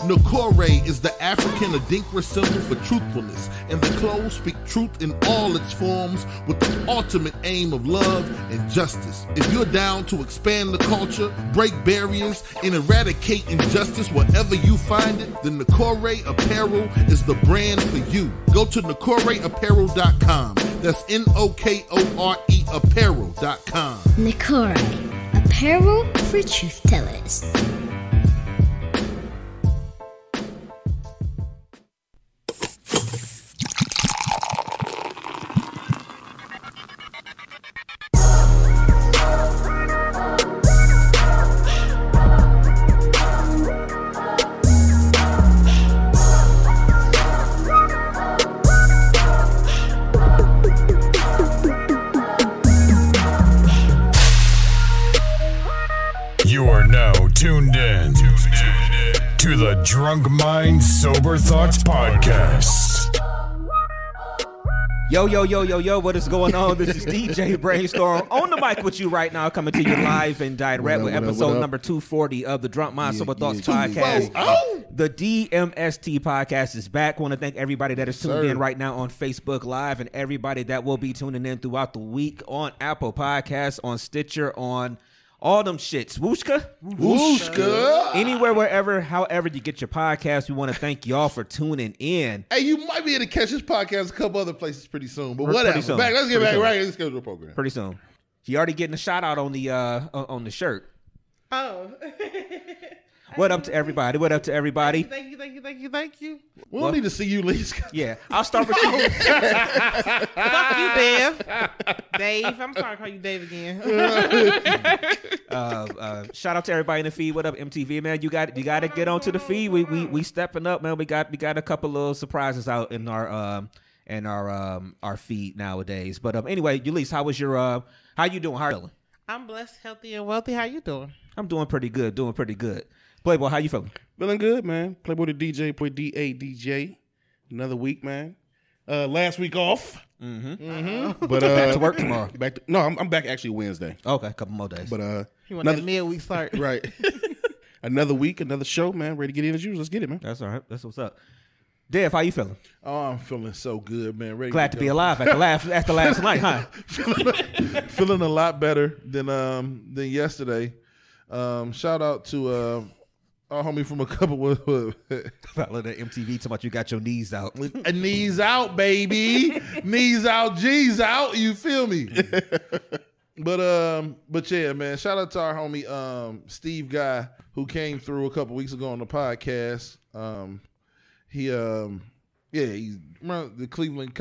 Nokore is the African Adinkra symbol for truthfulness, and the clothes speak truth in all its forms with the ultimate aim of love and justice. If you're down to expand the culture, break barriers, and eradicate injustice wherever you find it, then Nokore Apparel is the brand for you. Go to NokoreApparel.com. That's N-O-K-O-R-E Apparel.com. Nokore, apparel for truth tellers. Drunk Mind Sober Thoughts Podcast. Yo, what is going on? This is DJ Brainstorm on the mic with you right now, coming to you live and direct with episode number 240 of the Drunk Mind Sober Thoughts Podcast. The DMST Podcast is back. Want to thank everybody that is tuned in right now on Facebook Live and everybody that will be tuning in throughout the week on Apple Podcasts, on Stitcher, on all them shits. Wooshka. Anywhere, wherever, however you get your podcast, we want to thank y'all for tuning in. Hey, you might be able to catch this podcast a couple other places pretty soon, but whatever. Let's get back right here. Let's go to the program. Pretty soon. You already getting a shout out on the shirt. Oh. What up to everybody? Thank you. We'll need to see you, Lee. Yeah, I'll start with you. Fuck you, Dave, I'm sorry to call you Dave again. Shout out to everybody in the feed. What up, MTV, man? You got to get onto the feed. We stepping up, man. We got a couple little surprises out in our feed nowadays. But anyway, Ulysses, how was your how you doing? How are you feeling? I'm blessed, healthy, and wealthy. How you doing? I'm doing pretty good. Playboy, how you feeling? Feeling good, man. Playboy the DJ, boy DADJ. Another week, man. Last week off. Mm-hmm. But back to work tomorrow. I'm back actually Wednesday. Okay, a couple more days. But you want another midweek start, right? Another week, another show, man. Ready to get in as usual. Let's get it, man. That's all right. That's what's up. Dev, how you feeling? Oh, I'm feeling so good, man. Ready. Glad to be alive after last night, huh? Feeling a lot better than yesterday. Shout out to our homie from a couple of follow the MTV. Too much, you got your knees out. Knees out, baby. Knees out, G's out. You feel me? But yeah, man. Shout out to our homie Steve Guy, who came through a couple weeks ago on the podcast. He runs the Cleveland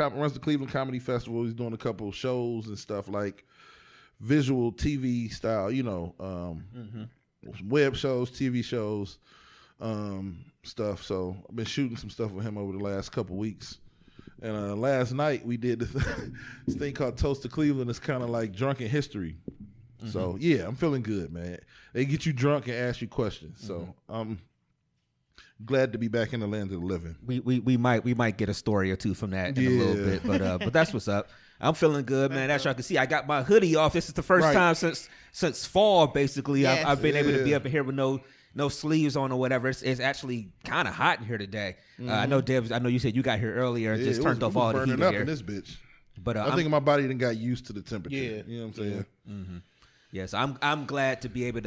Comedy Festival. He's doing a couple shows and stuff like visual TV style, you know, web shows, TV shows, stuff. So I've been shooting some stuff with him over the last couple weeks. And last night we did this thing called Toast to Cleveland. It's kind of like drunken history. Mm-hmm. So yeah, I'm feeling good, man. They get you drunk and ask you questions. So glad to be back in the land of the living. We might get a story or two from that in a little bit, but that's what's up. I'm feeling good, man. That's y'all can see. I got my hoodie off. This is the first time since fall, basically. Yes. I've been able to be up in here with no sleeves on or whatever. It's actually kind of hot in here today. Mm-hmm. I know, Deb. I know you said you got here earlier and just turned off all the heat in here. In this bitch. But I think my body done got used to the temperature. Yeah, you know what I'm saying. Mm-hmm. Yes, I'm glad to be able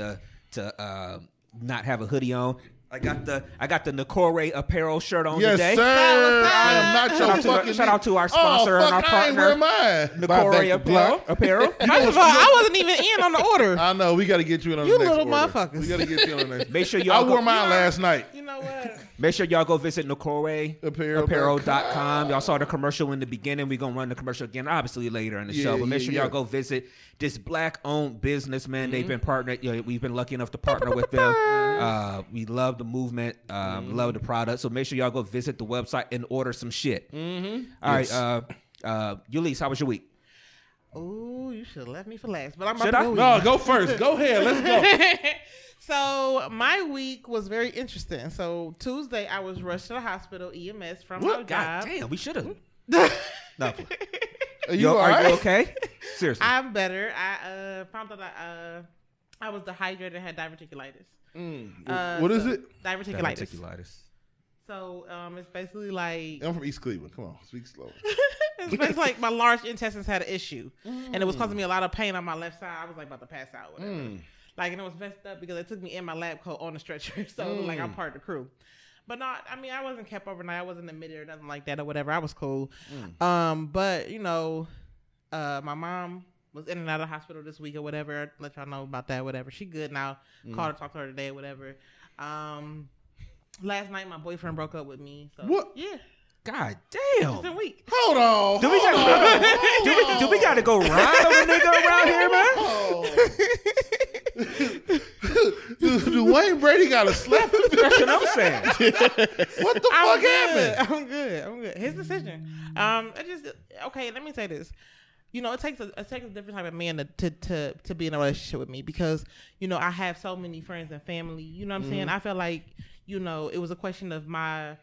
to not have a hoodie on. I got the Nokore Apparel shirt on today. Yes, sir. I am not shout out to our sponsor and our partner, Nokore Apparel. First of all, I wasn't even in on the order. I know. We got to get you in on the next order. You little motherfuckers. We got to get you on the next. Make sure y'all. I wore mine last night. You know what? Make sure y'all go visit NokoreApparel.com. Y'all saw the commercial in the beginning. We're going to run the commercial again, obviously, later in the show. But make sure y'all go visit this Black-owned business, man. Mm-hmm. They've been partnered. We've been lucky enough to partner with them. We love the movement, love the product. So make sure y'all go visit the website and order some shit. Mm-hmm. All right. Ulysses, how was your week? Oh, you should have left me for last. But I'm about to go. No, go first. Go ahead. Let's go. So my week was very interesting. So Tuesday, I was rushed to the hospital, EMS, from my job. God damn, we should have. No. Are you okay? Seriously. I'm better. I found out I was dehydrated and had diverticulitis. What is it? Diverticulitis. So it's basically like... I'm from East Cleveland. Come on. Speak slow. It's basically like my large intestines had an issue. And it was causing me a lot of pain on my left side. I was like about to pass out. Whatever. Like, and it was messed up because it took me in my lab coat on the stretcher. So it was like I'm part of the crew. But not, I mean, I wasn't kept overnight. I wasn't admitted or nothing like that or whatever. I was cool. But, you know, my mom was in and out of the hospital this week or whatever. I'll let y'all know about that, whatever. She good now. Called her, talked to her today or whatever. Last night, my boyfriend broke up with me. So, what? Yeah. God damn. It's a week. Hold on. Do we got to go ride on a nigga around here, man? Do Wayne Brady got to slap him? That's what I'm saying. What the fuck happened? I'm good. His decision. Let me say this. You know, it takes a different type of man to be in a relationship with me because, you know, I have so many friends and family. You know what I'm saying? I feel like, you know, it was a question of my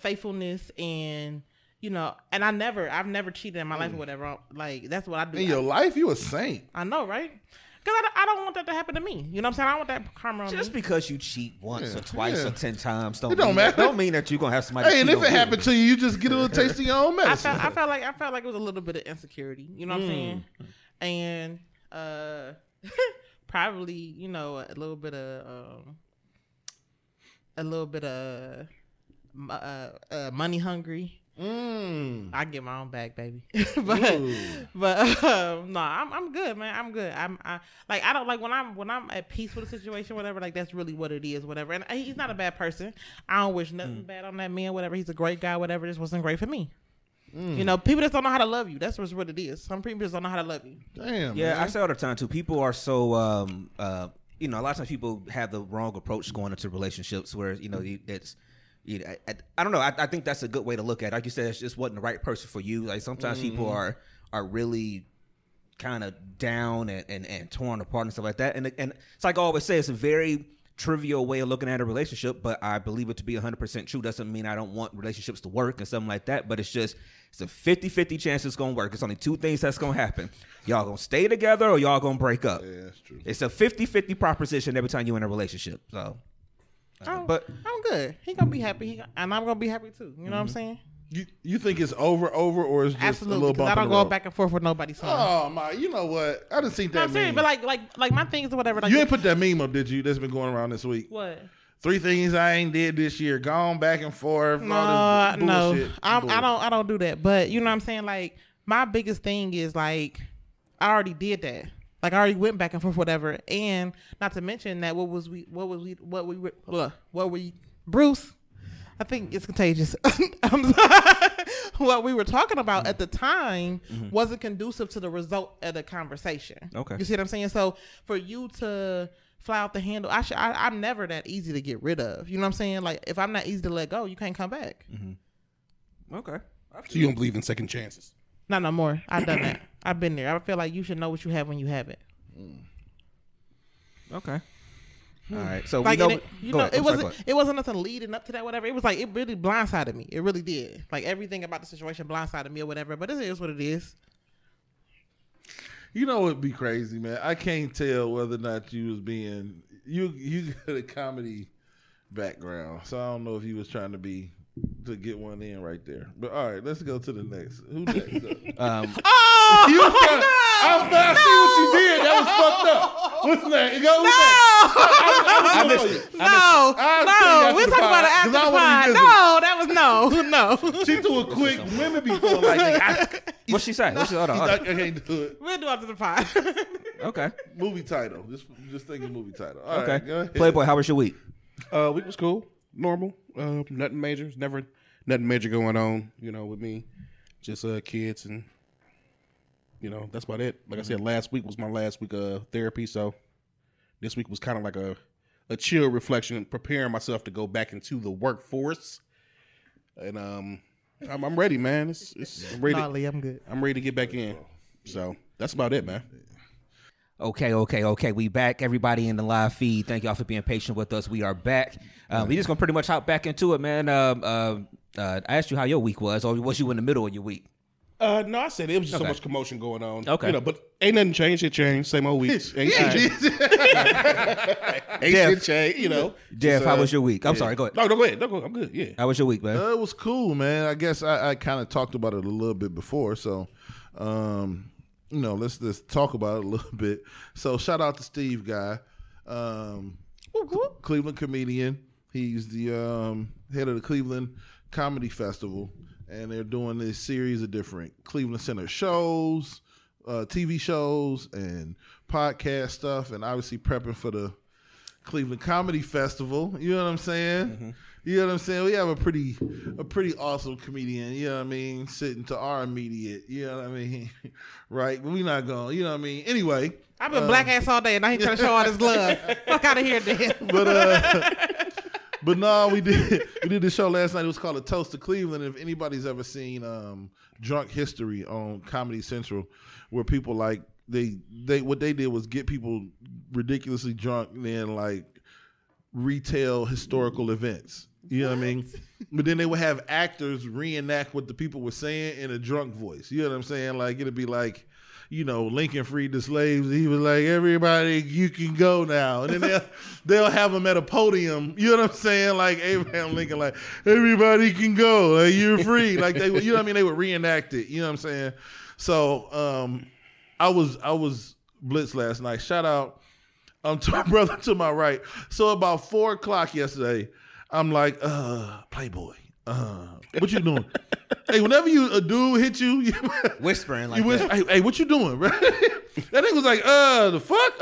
faithfulness and, you know, and I've never cheated in my life or whatever. Like, that's what I do. In your life, you a saint. I know, right? Because I don't want that to happen to me. You know what I'm saying? I don't want that karma on me. Just because you cheat once or twice or 10 times don't matter. Don't mean that you're going to have somebody. Hey, and if it happened to you, you just get a little taste of your own medicine. I felt like it was a little bit of insecurity. You know what I'm saying? And probably, you know, a little bit of money hungry. I get my own bag, baby. No, I'm good, man. I'm good. I don't like when I'm at peace with a situation, whatever. Like that's really what it is, whatever. And he's not a bad person. I don't wish nothing bad on that man, whatever. He's a great guy, whatever. This wasn't great for me. You know, people just don't know how to love you. That's what it is. Some people just don't know how to love you. Damn. Yeah, man. I say all the time too. People are so you know, a lot of times people have the wrong approach going into relationships where you know it's. You know, I don't know. I think that's a good way to look at it. Like you said, it just wasn't the right person for you. Like sometimes people are really kind of down and torn apart and stuff like that. And it's like I always say, it's a very trivial way of looking at a relationship, but I believe it to be 100% true. Doesn't mean I don't want relationships to work and something like that, but it's just, it's a 50-50 chance it's going to work. It's only two things that's going to happen. Y'all going to stay together or y'all going to break up. Yeah, that's true. It's a 50-50 proposition every time you're in a relationship, so... But I'm good. He gonna be happy, and I'm gonna be happy too. You know what I'm saying? You think it's over, or it's just absolutely, a little bump? I don't go back and forth with nobody. Oh my! You know what? I didn't see that. No, I'm serious, but like my things or whatever. Like, you ain't put that meme up, did you? That's been going around this week. What? 3 things I ain't did this year. Gone back and forth. No, bullshit. I don't do that. But you know what I'm saying? Like my biggest thing is like I already did that. Like I already went back and forth, whatever, and not to mention that what we Bruce, I think it's contagious. I'm sorry. What we were talking about at the time wasn't conducive to the result of the conversation. Okay, you see what I'm saying? So for you to fly out the handle, I'm never that easy to get rid of. You know what I'm saying? Like if I'm not easy to let go, you can't come back. Okay, so you don't believe in second chances? Not no more. I've done that. I've been there. I feel like you should know what you have when you have it. Okay. All right. So like, it wasn't nothing leading up to that, whatever. It was like, it really blindsided me. It really did. Like everything about the situation blindsided me or whatever, but it is what it is. You know, it'd be crazy, man. I can't tell whether or not you was being, you got a comedy background. So I don't know if you was trying to get one in right there. But all right, let's go to the next. Who next up? I see what you did. That was fucked up. What's next? Go with that. No. We're talking about an after the pod. No. She threw a quick women before like that. What's she saying? Hold on. I can't do it. We'll do after the pod. Okay. Movie title. Just think of movie title. All right, go ahead. Playboy, how was your week? Week was cool. Normal. Nothing major. There's never nothing major going on, you know, with me. Just kids and, you know, that's about it. Like I said, last week was my last week of therapy, so this week was kind of like a chill reflection, preparing myself to go back into the workforce. And I'm ready, man. I'm ready. Nolly, I'm good. I'm ready to get back in. So that's about it, man. Okay. We back. Everybody in the live feed, thank y'all for being patient with us. We are back. We just going to pretty much hop back into it, man. I asked you how your week was, or was you in the middle of your week? No, I said it was just so much commotion going on. Okay. You know, but ain't nothing changed. It changed. Same old weeks. Ain't changed. Ain't shit changed, you know. Jeff, how was your week? I'm sorry, go ahead. No, go ahead. No, go ahead. I'm good, yeah. How was your week, man? It was cool, man. I guess I kind of talked about it a little bit before, so, you know, let's just talk about it a little bit. So, shout out to Steve Guy, Cleveland comedian. He's the head of the Cleveland Comedy Festival. And they're doing this series of different Cleveland Center shows, TV shows, and podcast stuff, and obviously prepping for the Cleveland Comedy Festival. You know what I'm saying? Mm-hmm. You know what I'm saying? We have a pretty awesome comedian, you know what I mean, sitting to our immediate, you know what I mean? Right? But we're not going, you know what I mean? Anyway. I've been black ass all day, and I ain't trying to show all this love. Fuck out of here, Dan. But, but no, we did the show last night. It was called A Toast to Cleveland. If anybody's ever seen Drunk History on Comedy Central, where people like they what they did was get people ridiculously drunk and then like retell historical events. You know what I mean? But then they would have actors reenact what the people were saying in a drunk voice. You know what I'm saying? Like it'd be like, you know, Lincoln freed the slaves. He was like, everybody, you can go now. And then they'll have him at a podium. You know what I'm saying? Like Abraham Lincoln, like, everybody can go. Like, you're free. Like they, you know what I mean? They would reenact it. You know what I'm saying? So I was blitzed last night. Shout out to my brother to my right. So about 4:00 yesterday, I'm like, Playboy. What you doing? Hey, whenever a dude hit you whispering like that. Hey, what you doing, bro? That nigga was like, the fuck?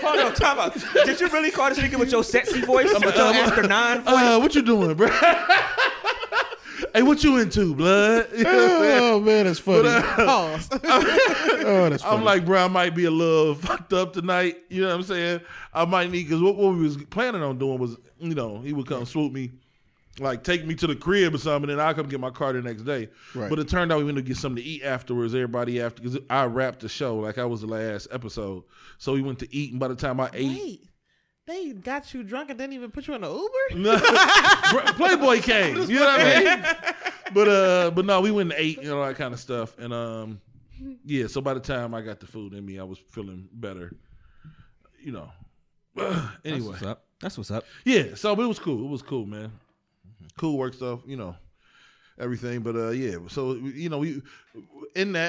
Hold on, time out. Did you really call this nigga with your sexy voice? With your asinine voice? What you doing, bro? Hey, what you into, blood? You know oh, man, that's funny. But, that's funny. I'm like, bro, I might be a little fucked up tonight. You know what I'm saying? I might need, because what we was planning on doing was, you know, he would come swoop me, like take me to the crib or something, and I'll come get my car the next day. Right. But it turned out we went to get something to eat afterwards, everybody after, because I wrapped the show. Like, I was the last episode. So we went to eat, and by the time I ate. Wait. They got you drunk and didn't even put you in an Uber? No. Playboy came. You know what I mean? But no, we went and ate and all that kind of stuff. And yeah, so by the time I got the food in me, I was feeling better. You know. Anyway. That's what's up. Yeah, so it was cool. It was cool, man. Mm-hmm. Cool work stuff, you know. Everything, but yeah. So you know,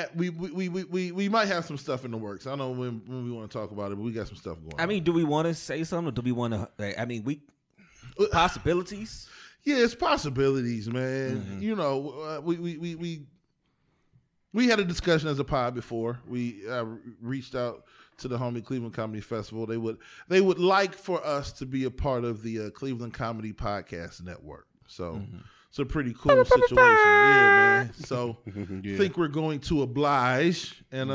we might have some stuff in the works. I don't know when we want to talk about it, but we got some stuff going on. I mean, do we want to say something? Or do we want to? Like, I mean, we possibilities. Yeah, it's possibilities, man. Mm-hmm. You know, we had a discussion as a pod before. We reached out to the homie Cleveland Comedy Festival. They would like for us to be a part of the Cleveland Comedy Podcast Network. So. Mm-hmm. It's a pretty cool situation. Yeah, man. So yeah. I think we're going to oblige and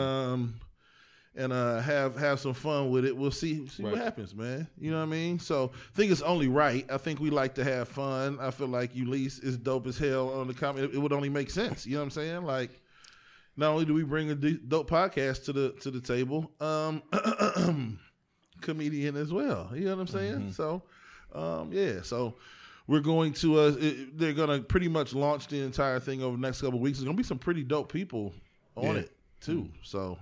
have some fun with it. We'll see what happens, man. You know what I mean? So I think it's only right. I think we like to have fun. I feel like Ulysses is dope as hell on the comedy. It would only make sense. You know what I'm saying? Like, not only do we bring a dope podcast to the table, comedian as well. You know what I'm saying? Mm-hmm. So yeah, so we're going to, they're going to pretty much launch the entire thing over the next couple of weeks. There's going to be some pretty dope people on it, too. So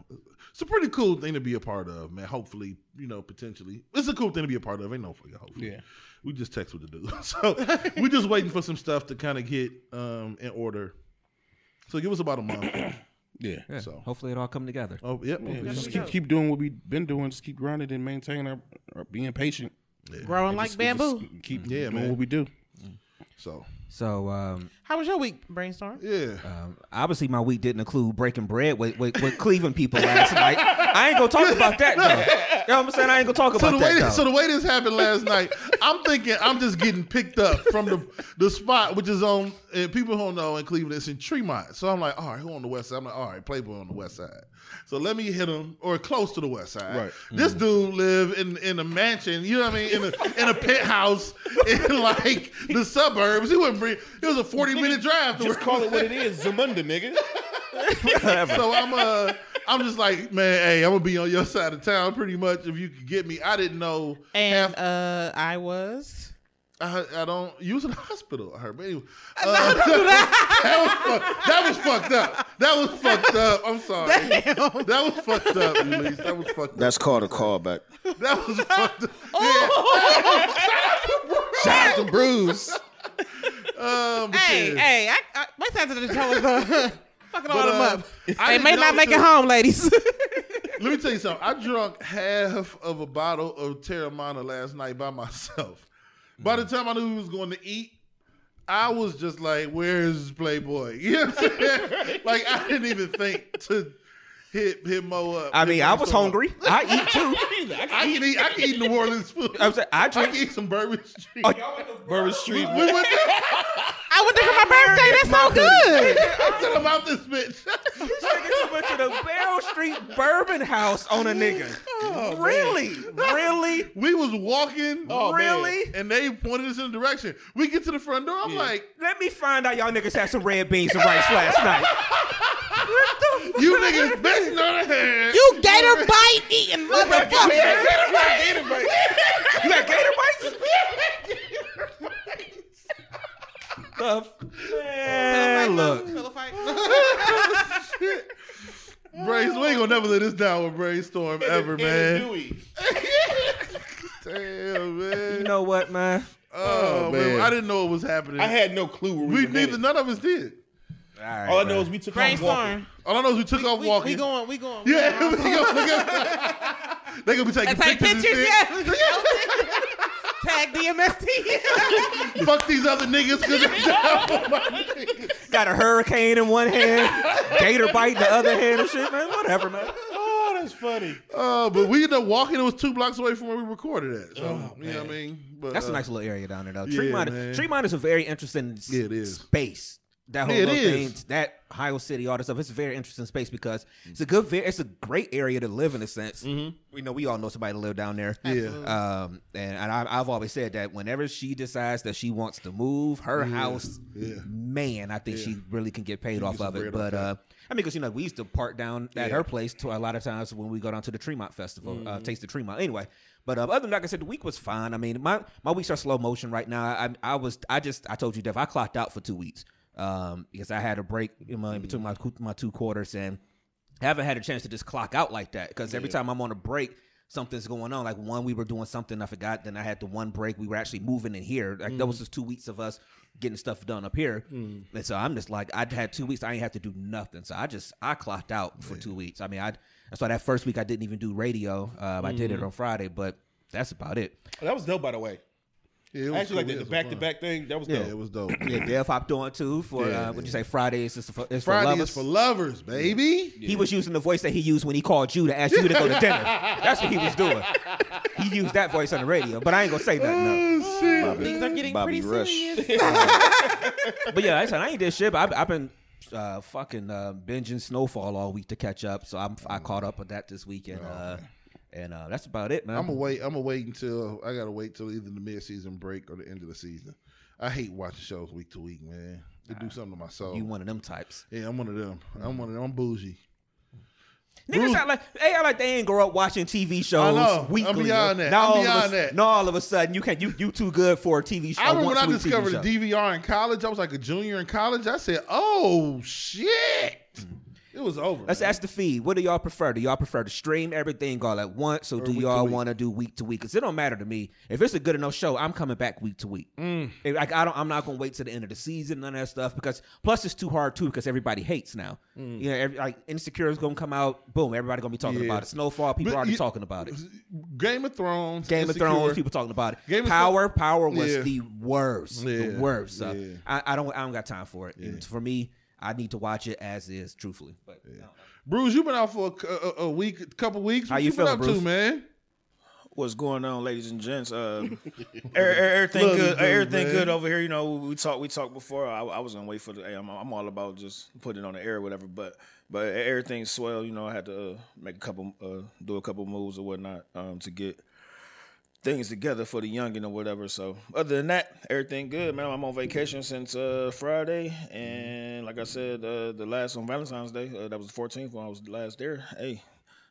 it's a pretty cool thing to be a part of, man. Hopefully, you know, potentially. It's a cool thing to be a part of. Ain't no fucking hopefully. Yeah. We just text with the dude. So we're just waiting for some stuff to kind of get in order. So give us about a month. Yeah. So hopefully it all come together. Oh, yep. Yeah, just keep doing what we've been doing. Just keep grinding and maintaining our being patient. Yeah. Growing like bamboo. Keep doing what we do. So how was your week, Brainstorm? Yeah. Obviously, my week didn't include breaking bread with Cleveland people last night. I ain't going to talk about that, though. You know what I'm saying? I ain't going to talk about that, though. So the way this happened last night, I'm thinking I'm just getting picked up from the spot, which is on, and people who don't know in Cleveland, it's in Tremont. So I'm like, all right, who on the west side? I'm like, all right, Playboy on the west side. So let me hit him, or close to the west side. Right. This dude live in a mansion, you know what I mean, in a penthouse in like the suburbs. It was a 40-minute drive. Just call it what it is, Zamunda, nigga. So I'm just like, man, hey, I'm gonna be on your side of town pretty much if you could get me. I didn't know, and I was. I don't use in the hospital. I heard, but anyway, that was fucked up. That was fucked up. I'm sorry. Damn. That was fucked up, Elise. That was fucked up. That's called a callback. That was fucked up. Oh. Yeah. Shout out to Bruce. Hey, I my time to tell us fucking all of them up. They may not make it home, ladies. Let me tell you something. I drunk half of a bottle of Terramana last night by myself. By the time I knew he was going to eat, I was just like, where is Playboy? You know what I'm saying? Like, I didn't even think to hit Mo up. I mean, I was hungry. Up. I eat, too. I can eat New Orleans food. I'm saying, I can eat some Bourbon Street. Bourbon Street. We went there. I went there for my birthday. That's so good. I'm talking about this bitch. You should get so much of the Barrel Street Bourbon House on a nigga. Oh, really? We was walking. Oh, really? Man. And they pointed us in the direction. We get to the front door. I'm like, let me find out y'all niggas had some red beans and rice last night. What the fuck? You niggas bitten on the head. You gator bite eating motherfucker. You got gator bites? Man, look. Brace, we ain't gonna never let this down with brainstorm ever, man. Damn, man. You know what, man? Oh, man. I didn't know it was happening. I had no clue where we were neither. None of us did. All right, all I know is we took off walking. We going. Yeah, we going. They gonna be taking pictures. Yeah. Tag DMST. Fuck these other niggas. Got a hurricane in one hand, gator bite in the other hand and shit, man. Whatever, man. Oh, that's funny. But we ended up walking. It was 2 blocks away from where we recorded at. So, you know what I mean? But, that's a nice little area down there, though. Tremont is a very interesting space. That whole little thing, that Ohio City, all this stuff. It's a very interesting space because it's a great area to live in a sense. Mm-hmm. We all know somebody that live down there. Yeah. And I've always said that whenever she decides that she wants to move her house, man, I think she really can get paid off of it. But I mean, because we used to park down at her place to a lot of times when we go down to the Tremont Festival, Taste the Tremont. Anyway. But other than that, like I said, the week was fine. I mean, my weeks are slow motion right now. I told you, Dev, I clocked out for 2 weeks. Because I had a break in between my 2 quarters, and I haven't had a chance to just clock out like that. Because every time I'm on a break, something's going on. Like one, we were doing something I forgot. Then I had the one break. We were actually moving in here. Like that was just 2 weeks of us getting stuff done up here. And so I'm just like, I had 2 weeks. I ain't have to do nothing. So I clocked out for 2 weeks. I mean, so that first week I didn't even do radio. I did it on Friday, but that's about it. Oh, that was dope, by the way. Yeah, I actually like the back-to-back thing. That was dope. Yeah, it was dope. Yeah, Dev hopped on, too, for, what'd you say, Friday is for lovers? Friday is for lovers, baby. Yeah. He was using the voice that he used when he called you to ask you to go to dinner. That's what he was doing. He used that voice on the radio, but I ain't going to say nothing. Oh, shit. Bobby, things are getting Bobby pretty Rush. Serious. But yeah, I ain't did shit, but I've been binging Snowfall all week to catch up, so I caught up with that this weekend. And that's about it, man. I gotta wait till either the mid-season break or the end of the season. I hate watching shows week to week, man. It do something to my soul. You one of them types? Yeah, I'm one of them. I'm bougie. Niggas act like they ain't grow up watching TV shows weekly. I'm beyond that. Now all of a sudden you too good for a TV show. I remember when I discovered the DVR in college. I was like a junior in college. I said, "Oh shit." It was over. Let's ask the feed. What do y'all prefer? Do y'all prefer to stream everything all at once? Or do y'all want to do week to week? Because it don't matter to me. If it's a good enough show, I'm coming back week to week. I'm not going to wait till the end of the season, none of that stuff. Because plus it's too hard too because everybody hates now. You know, Insecure is going to come out. Boom, everybody going to be talking about it. Snowfall, people are already talking about it. Game of Thrones, people talking about it. Power was the worst. Yeah. The worst. So I don't got time for it. Yeah. For me, I need to watch it as is, truthfully. But Bruce, you've been out for a couple weeks. How you feeling, Bruce? What you been up to, man? What's going on, ladies and gents? Everything good. Everything good over here. You know, we talked before. I was gonna wait for the. I'm all about just putting it on the air, or whatever. But everything's swell. You know, I had to do a couple moves or whatnot to get things together for the youngin' or whatever. So other than that, everything good, man. I'm on vacation since Friday, and like I said, the last on Valentine's Day, that was the 14th when I was last there. Hey,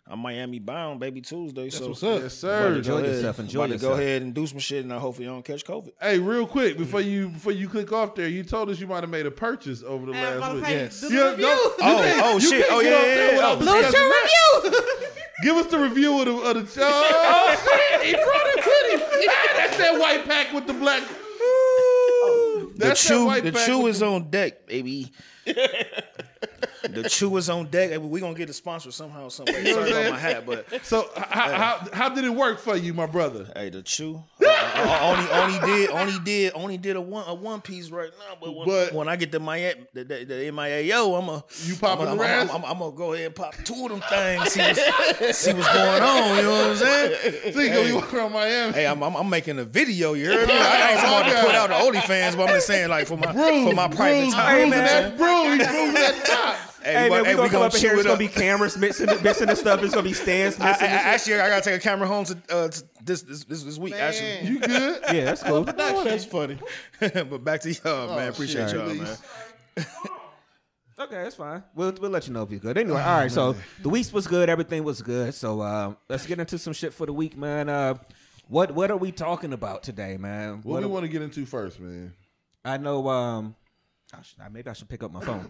I'm Miami bound, baby, Tuesday. That's so what's up. Yes, sir. Enjoy yourself. Go ahead and do some shit, and I hopefully don't catch COVID. Hey, real quick, before you click off there, you told us you might have made a purchase over the last week. Yes. You shit. Oh, yeah. Blue shirt review. Give us the review of the show. Oh, shit. He brought it to him. That's that white pack with the black. The chew is on deck, baby. The chew is on deck. We're going to get a sponsor somehow. Somebody on my hat, but so how did it work for you, my brother? Hey, the chew. I only did a one piece right now, but when I get the MIAO, I'm gonna go ahead and pop two of them things. See what's going on. You know what I'm saying? See, hey, you walk around Miami. Hey, I'm making a video. You heard me? I ain't about to put out the OnlyFans, but I'm just saying, like, for my private time. Hey, man, we're going to come up in here. It's going to be cameras missing and stuff. It's going to be stands missing. I got to take a camera home to this week. Man. Actually, you good? Yeah, that's cool. That's funny. But back to y'all, man. Appreciate y'all, man. Okay, that's fine. We'll let you know if you're good. Anyway, all right. So the week was good. Everything was good. So let's get into some shit for the week, man. What are we talking about today, man? What do we want to get into first, man? I know. Maybe I should pick up my phone.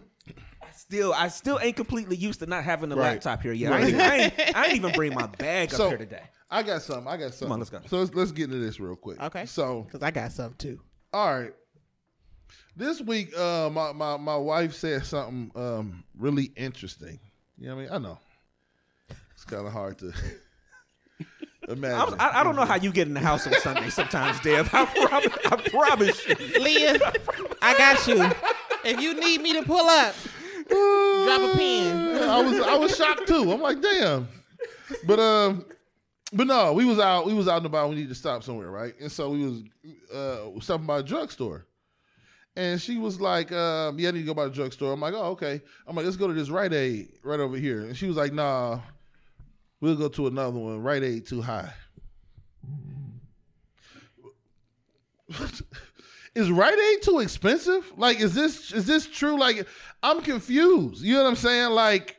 I still ain't completely used to not having the laptop here yet. Right. I ain't even bring my bag up here today. I got something. Come on, let's go. So let's get into this real quick. Okay. So because I got something too. All right. This week, my wife said something really interesting. You know what I mean? I know it's kind of hard to imagine. I don't know how you get in the house on Sunday sometimes, Dev. I promise you, Leah. I got you. If you need me to pull up, drop a pin. I was shocked too. I'm like, damn. But no, we was out and about. We needed to stop somewhere, right? And so we was stopping by a drugstore, and she was like, "Yeah, I need to go by the drugstore." I'm like, "Oh, okay." I'm like, "Let's go to this Rite Aid right over here." And she was like, "Nah, we'll go to another one. Rite Aid too high." Is Rite Aid too expensive? Like, is this true? Like, I'm confused. You know what I'm saying? Like,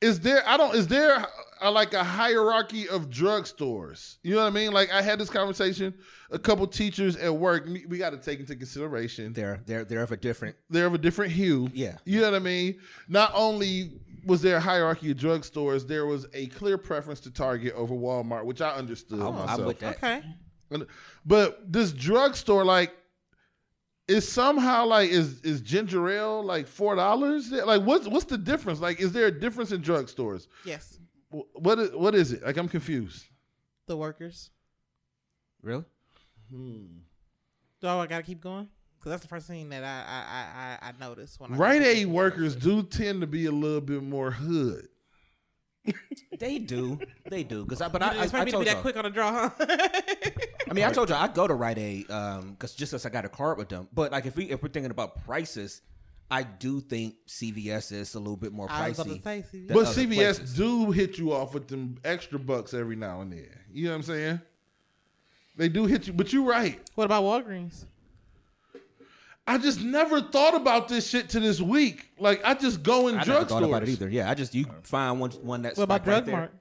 is there a hierarchy of drugstores? You know what I mean? Like, I had this conversation. A couple teachers at work. We got to take into consideration they're of a different hue. Yeah. You know what I mean? Not only was there a hierarchy of drugstores, there was a clear preference to Target over Walmart, which I understood myself. I'm with that. Okay. But this drugstore, like, is somehow like is ginger ale like $4? Like, what's the difference? Like, is there a difference in drugstores? Yes. What is it? Like, I'm confused. The workers. Really? Do I gotta keep going? Because that's the first thing that I noticed when Rite Aid workers do tend to be a little bit more hood. They do. I told you quick on the draw, huh? I mean, I told you I go to Rite Aid because just as I got a card with them. But like, if we're thinking about prices, I do think CVS is a little bit more pricey. I was about to say CVS. But CVS places do hit you off with them extra bucks every now and then. You know what I'm saying? They do hit you, but you're right. What about Walgreens? I just never thought about this shit to this week. Like, I just go in drugstores. I never thought about it either. Yeah, I just find one that's. What about Drug Mart?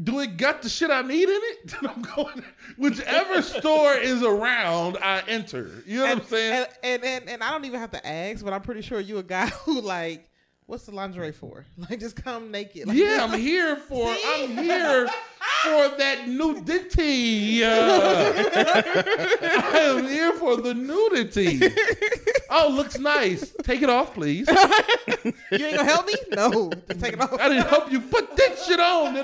Do it got the shit I need in it? Then I'm going whichever store is around. I enter. You know what I'm saying? And I don't even have to ask, but I'm pretty sure you a guy who like, what's the lingerie for? Like, just come naked. Like, yeah, I'm here for that nudity. I am here for the nudity. Oh, looks nice. Take it off, please. You ain't gonna help me? No, just take it off. I didn't help you put that shit on.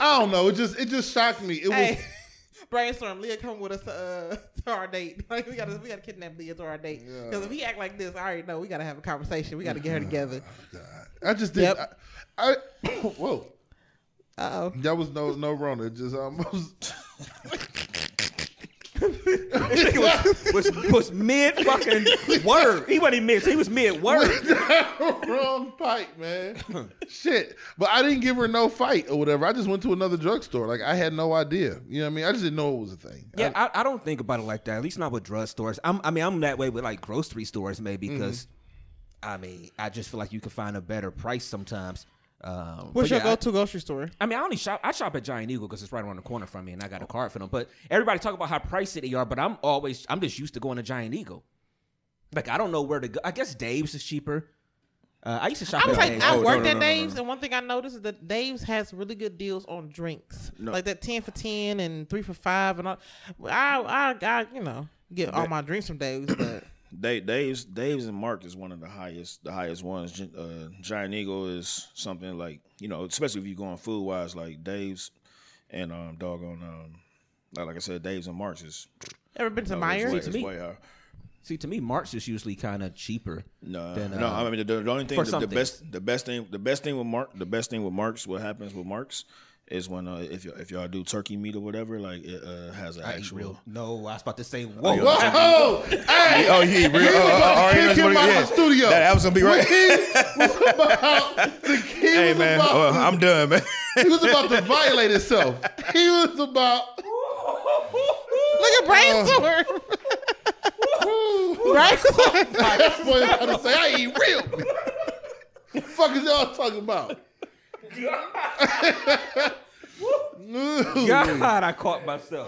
I don't know. It just shocked me. It was. Brainstorm. Leah, come with us to our date. Like, we gotta kidnap Leah to our date. Because if he act like this, I already know we gotta have a conversation. We gotta get her together. God. I just didn't. Yep. I whoa. Uh oh. That was no Rona. Just almost. was mid fucking word. He wasn't even mid. So he was mid word. Wrong fight, man. Shit. But I didn't give her no fight or whatever. I just went to another drugstore. Like, I had no idea. You know what I mean? I just didn't know it was a thing. Yeah, I don't think about it like that. At least not with drugstores. I mean, I'm that way with like grocery stores maybe because I mean, I just feel like you can find a better price sometimes. What's your go-to grocery store? I mean, I shop at Giant Eagle because it's right around the corner from me, and I got a card for them. But everybody talk about how pricey they are, but I'm just used to going to Giant Eagle. Like, I don't know where to go. I guess Dave's is cheaper. I used to shop at Dave's. I worked at Dave's. And one thing I noticed is that Dave's has really good deals on drinks, like that 10 for $10 and 3 for $5, and all. I get all my drinks from Dave's, but. Dave's and Marc's is one of the highest ones. Giant Eagle is something like, you know, especially if you're going food wise, like Dave's and like I said, Dave's and Marc's is. Ever been to Meijer? To me, Marc's is usually kind of cheaper. No. I mean, the only thing, the best thing with Marc's, what happens with Marc's is when if y'all do turkey meat or whatever, like it has an actual. I was about to say whoa! Hey, he really about to kick him out of the studio. That was gonna be right. I'm done, man. He was about to violate himself. He was about. Look at brainstorm. Brainstorm. That's what I was about to say. I eat real. What the fuck is y'all talking about? God, I caught myself.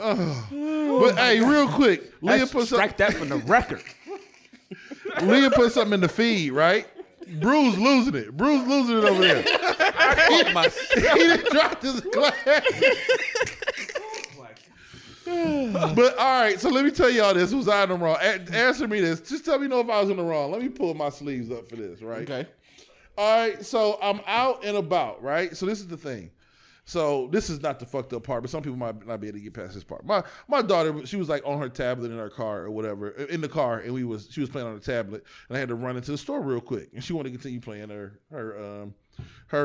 But hey, real quick, Leah put strike that from the record. Leah put something in the feed, right? Brew's losing it over there. I caught myself. He didn't drop his glass. But all right, so let me tell y'all this. Was I in the wrong? Answer me this. Just tell me if I was in the wrong. Let me pull my sleeves up for this, right? Okay. All right, so I'm out and about, right? So this is the thing. So this is not the fucked up part, but some people might not be able to get past this part. My daughter, she was like on her tablet in her car or whatever, in the car, and she was playing on her tablet, and I had to run into the store real quick, and she wanted to continue playing her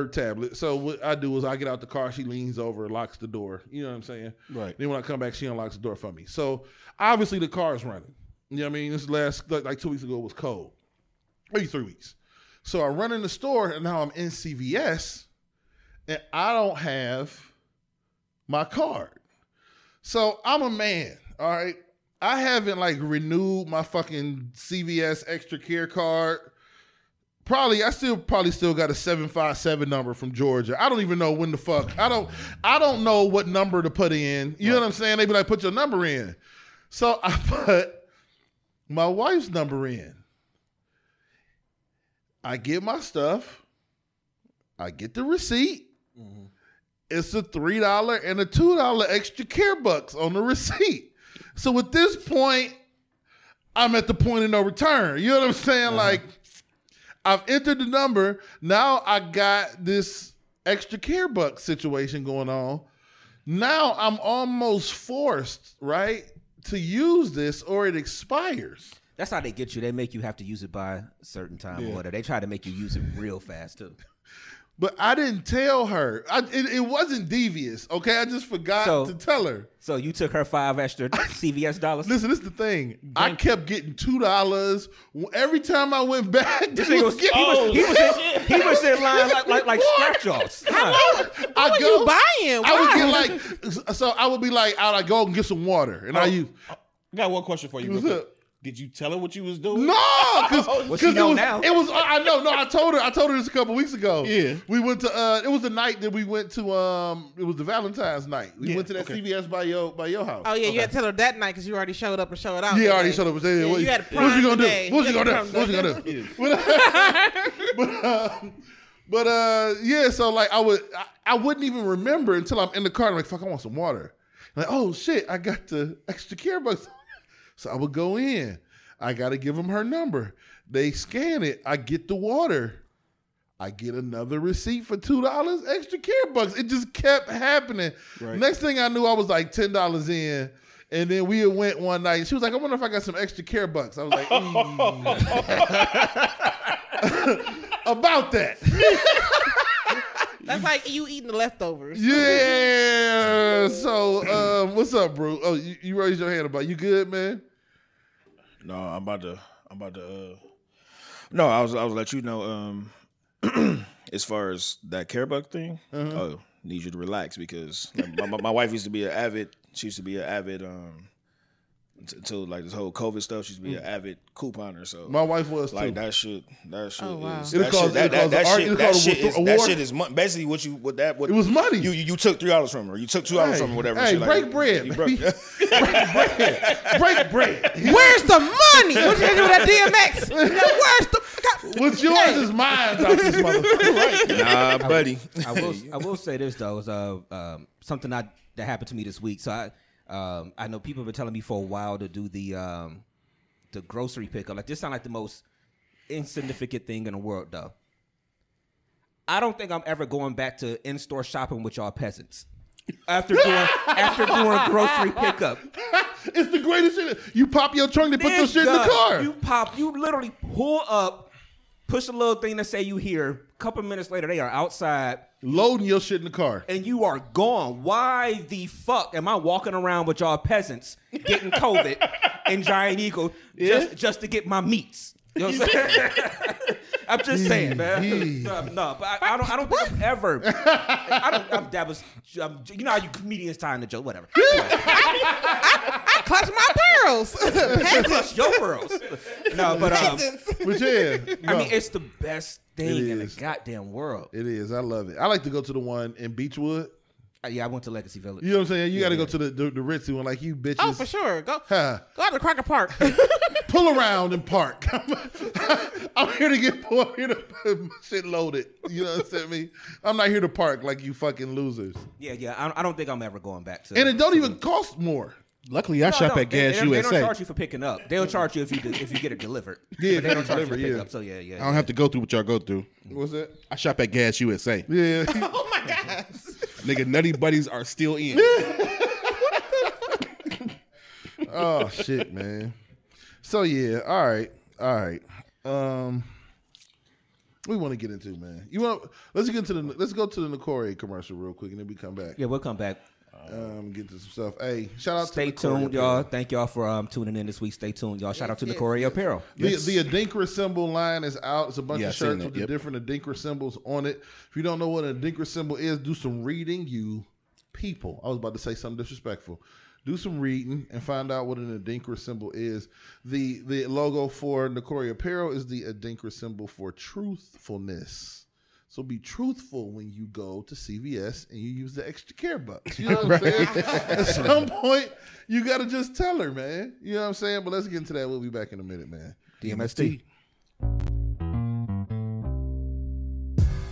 tablet. So what I do is I get out the car, she leans over, locks the door. You know what I'm saying? Right. Then when I come back, she unlocks the door for me. So obviously the car's running. You know what I mean? This last, like 2 weeks ago, it was cold. Maybe 3 weeks. So I run in the store, and now I'm in CVS, and I don't have my card. So I'm a man, all right? I haven't, like, renewed my fucking CVS Extra Care card. I still got a 757 number from Georgia. I don't even know when the fuck. I don't know what number to put in. You know what I'm saying? They be like, put your number in. So I put my wife's number in. I get my stuff. I get the receipt. Mm-hmm. It's a $3 and a $2 extra care bucks on the receipt. So at this point, I'm at the point of no return. You know what I'm saying? Uh-huh. Like, I've entered the number. Now I got this extra care bucks situation going on. Now I'm almost forced, right, to use this or it expires. That's how they get you. They make you have to use it by a certain time order. They try to make you use it real fast, too. But I didn't tell her. It wasn't devious, okay? I just forgot to tell her. So you took her 5 extra CVS dollars? Listen, this is the thing. I kept getting $2. Every time I went back, he was in line like scratch-offs. How are you buying? I would get like, so I would be like, I'd go and get some water. And I got one question for you real quick. Did you tell her what you was doing? No, because I know. No, I told her this a couple weeks ago. Yeah, we went to. It was the night that we went to. It was the Valentine's night. We went to that CVS by your house. Oh yeah, okay. You had to tell her that night because you already showed up and showed out. Yeah, already showed up. Yeah, you had a What was you gonna do? But yeah. So like I wouldn't even remember until I'm in the car. I'm like, fuck, I want some water. I'm like, oh shit, I got the extra care bucks. So I would go in. I got to give them her number. They scan it. I get the water. I get another receipt for $2 extra care bucks. It just kept happening. Right. Next thing I knew, I was like $10 in. And then we went one night. She was like, I wonder if I got some extra care bucks. I was like, about that. That's like you eating the leftovers. Yeah. So, what's up, bro? Oh, you raised your hand about you good, man? No, I'm about to. No, I was let you know. As far as that care buck thing, need you to relax because my wife used to be an avid. She used to be an avid until like this whole COVID stuff, she's be an avid couponer. So my wife was like too. That shit. Oh, wow. That shit is money. Basically, it was money. You took $3 from her. You took $2 from her. Whatever. Hey, break bread. Break bread. Where's the money? What you do with that DMX? Where's the? What's yours is mine. Nah, buddy. I will say this though is something that happened to me this week. So I know people have been telling me for a while to do the grocery pickup. Like, this sounds like the most insignificant thing in the world, though. I don't think I'm ever going back to in-store shopping with y'all peasants after doing grocery pickup. It's the greatest shit. You pop your trunk and put your shit in the car. You literally pull up, push a little thing that say you here. A couple minutes later, they are outside. Loading your shit in the car. And you are gone. Why the fuck am I walking around with y'all peasants getting COVID in Giant Eagle just to get my meats? You know what I'm saying? I'm just saying, man. No, but I don't think I've ever. You know how you comedians tie in the joke, whatever. I clutch my pearls. Clutch your pearls. No, but yeah, no. I mean, it's the best thing in the goddamn world. It is. I love it. I like to go to the one in Beechwood. Yeah, I went to Legacy Village. You know what I'm saying? You got to go to the ritzy one, like you bitches. Oh, for sure. Go out to Crocker Park. Pull around and park. I'm here to get poor. Here to put my shit loaded. You know what I'm saying? Me? I'm not here to park like you fucking losers. Yeah. I don't think I'm ever going back to. And it don't even cost more. Luckily, I shop at Gas USA. They don't charge you for picking up. They'll charge you if you get it delivered. Yeah, but they don't charge you for picking up. So yeah. I don't have to go through what y'all go through. What's that? I shop at Gas USA. Yeah. Oh my gosh. Nigga, Nutty Buddies are still in. Oh shit, man. So yeah, all right. We want to get into, man. Let's go to the Nokore commercial real quick, and then we come back. Yeah, we'll come back. Get to some stuff. Hey, shout out to Nokore. Stay tuned, y'all. Thank y'all for tuning in this week. Stay tuned, y'all. Shout out to Nokore Apparel. Yes. The Adinkra symbol line is out. It's a bunch of shirts with the different Adinkra symbols on it. If you don't know what an Adinkra symbol is, do some reading, you people. I was about to say something disrespectful. Do some reading and find out what an Adinkra symbol is. The logo for Nokore Apparel is the Adinkra symbol for truthfulness. So be truthful when you go to CVS and you use the extra care bucks. You know what I'm saying? At some point, you got to just tell her, man. You know what I'm saying? But let's get into that. We'll be back in a minute, man. DMST.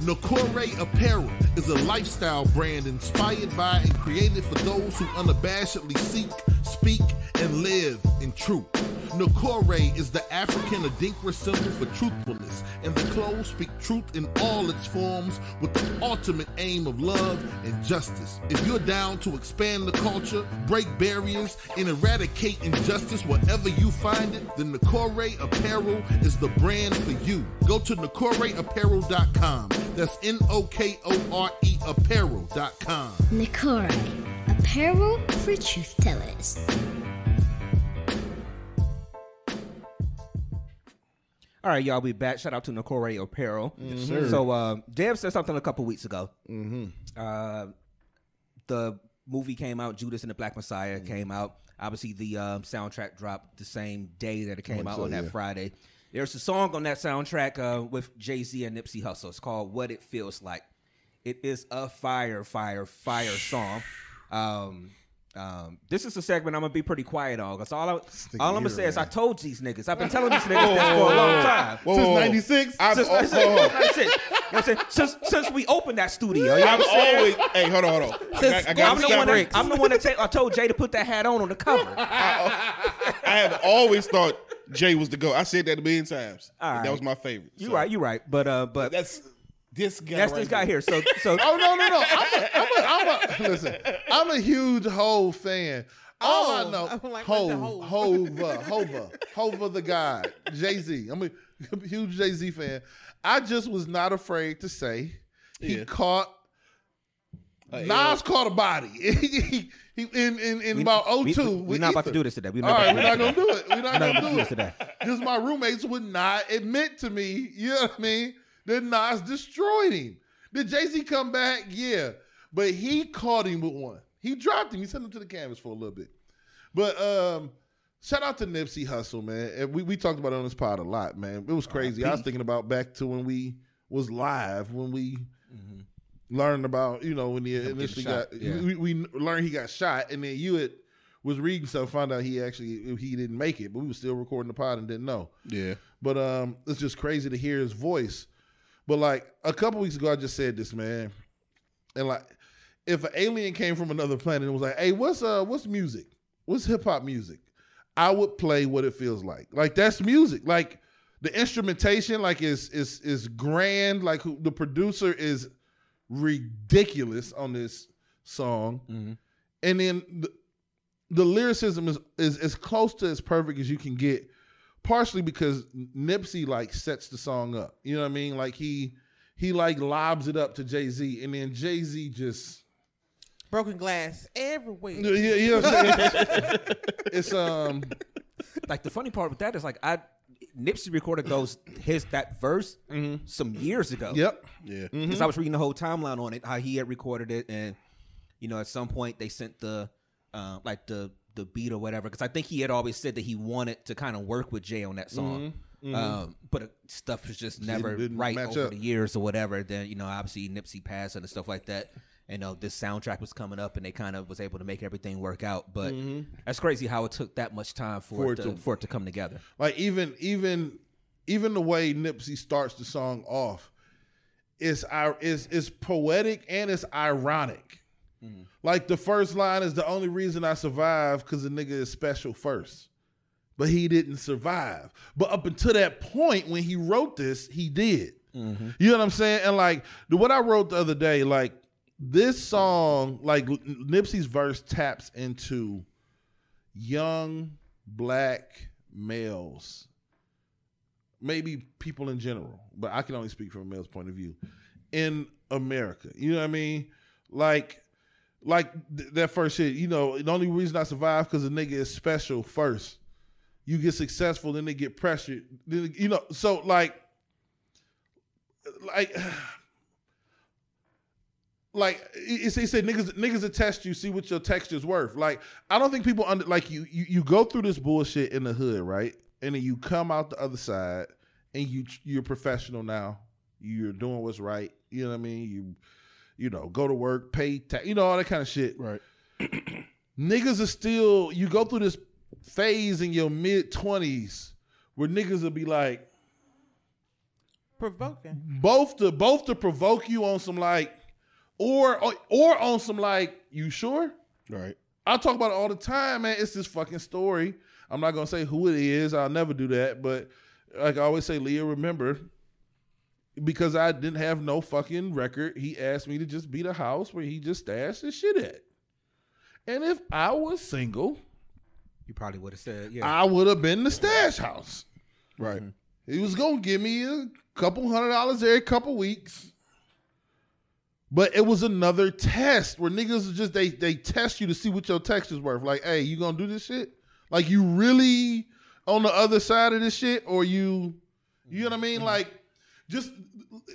Nokore Apparel is a lifestyle brand inspired by and created for those who unabashedly seek, speak, and live in truth. Nokore is the African Adinkra symbol for truthfulness, and the clothes speak truth in all its forms with the ultimate aim of love and justice. If you're down to expand the culture, break barriers, and eradicate injustice wherever you find it, then Nokore Apparel is the brand for you. Go to NokoreApparel.com. That's Nokore Apparel.com. Nokore Apparel for truth tellers. All right, y'all, we back. Shout out to Nokore Apparel. Yes, sir. So, Dev said something a couple weeks ago. Mm-hmm. The movie came out, Judas and the Black Messiah came out. Obviously, the soundtrack dropped the same day that it came out on that Friday. There's a song on that soundtrack with Jay-Z and Nipsey Hussle. It's called What It Feels Like. It is a fire song. This is a segment I'm gonna be pretty quiet on, because all I'm gonna say is I told these niggas. I've been telling these niggas this for a long time. Since 96? Since we opened that studio. You know what I'm always saying? Hey, hold on. I'm the one that I told Jay to put that hat on the cover. I have always thought Jay was the GOAT. I said that a million times. Right. That was my favorite. So. You're right. But that's this guy. That's right, this guy here. So. Oh no! Listen. I'm a huge Hov fan. All I know, Hova the God, Jay-Z. I'm a huge Jay-Z fan. I just was not afraid to say he caught. Nas caught a body. he in about 02. We're not about to do this today. We're not gonna do it today. Because my roommates would not admit to me. You know what I mean? Then Nas destroyed him. Did Jay-Z come back? Yeah. But he caught him with one. He dropped him. He sent him to the canvas for a little bit. But Shout out to Nipsey Hussle, man. And we talked about it on this pod a lot, man. It was crazy. I was thinking about back to when we was live, when we learned about, you know, when he initially got, we learned he got shot, and then you had, was reading stuff, found out he actually, he didn't make it, but we were still recording the pod and didn't know. Yeah. But it's just crazy to hear his voice. But like a couple weeks ago, I just said this, man. And like, if an alien came from another planet and was like, hey, what's music? What's hip hop music? I would play What It Feels Like. Like, that's music. Like, the instrumentation, like, is grand. Like, the producer is ridiculous on this song. Mm-hmm. And then the lyricism is as close to as perfect as you can get, partially because Nipsey, like, sets the song up. You know what I mean? Like, he like, lobs it up to Jay-Z, and then Jay-Z just... Broken glass everywhere. Yeah, you know what I'm saying? It's like the funny part with that is like Nipsey recorded that verse some years ago. Yep. Yeah. Because I was reading the whole timeline on it, how he had recorded it, and you know, at some point they sent the the beat or whatever. Because I think he had always said that he wanted to kind of work with Jay on that song. Mm-hmm. But stuff was just never right over the years or whatever. Then, you know, obviously Nipsey passed and stuff like that. You know, this soundtrack was coming up, and they kind of was able to make everything work out. But that's crazy how it took that much time for it to come together. Like even the way Nipsey starts the song off, it's poetic and it's ironic. Mm. Like the first line is the only reason I survive because the nigga is special first, but he didn't survive. But up until that point when he wrote this, he did. Mm-hmm. You know what I'm saying? And like what I wrote the other day, like. This song, like Nipsey's verse taps into young black males, maybe people in general, but I can only speak from a male's point of view, in America. You know what I mean? Like that first shit, you know, the only reason I survive because a nigga is special first. You get successful, then they get pressured. Then, you know, so like he said, niggas will test you, see what your texture's worth. Like, I don't think people you go through this bullshit in the hood, right? And then you come out the other side, and you're professional now. You're doing what's right. You know what I mean? You know, go to work, pay tax, you know, all that kind of shit. Right. Niggas are still. You go through this phase in your mid-20s where niggas will be like provoking, both to provoke you on some like. Or on some like, you sure? Right. I talk about it all the time, man. It's this fucking story. I'm not going to say who it is. I'll never do that. But like I always say, Leah, remember, because I didn't have no fucking record, he asked me to just be the house where he just stashed his shit at. And if I was single, you probably would have said, yeah. I would have been the stash house. Right. Mm-hmm. He was going to give me a couple $100 every couple weeks. But it was another test where niggas just, they test you to see what your texture's worth. Like, hey, you gonna do this shit? Like, you really on the other side of this shit? Or you know what I mean? Like, just,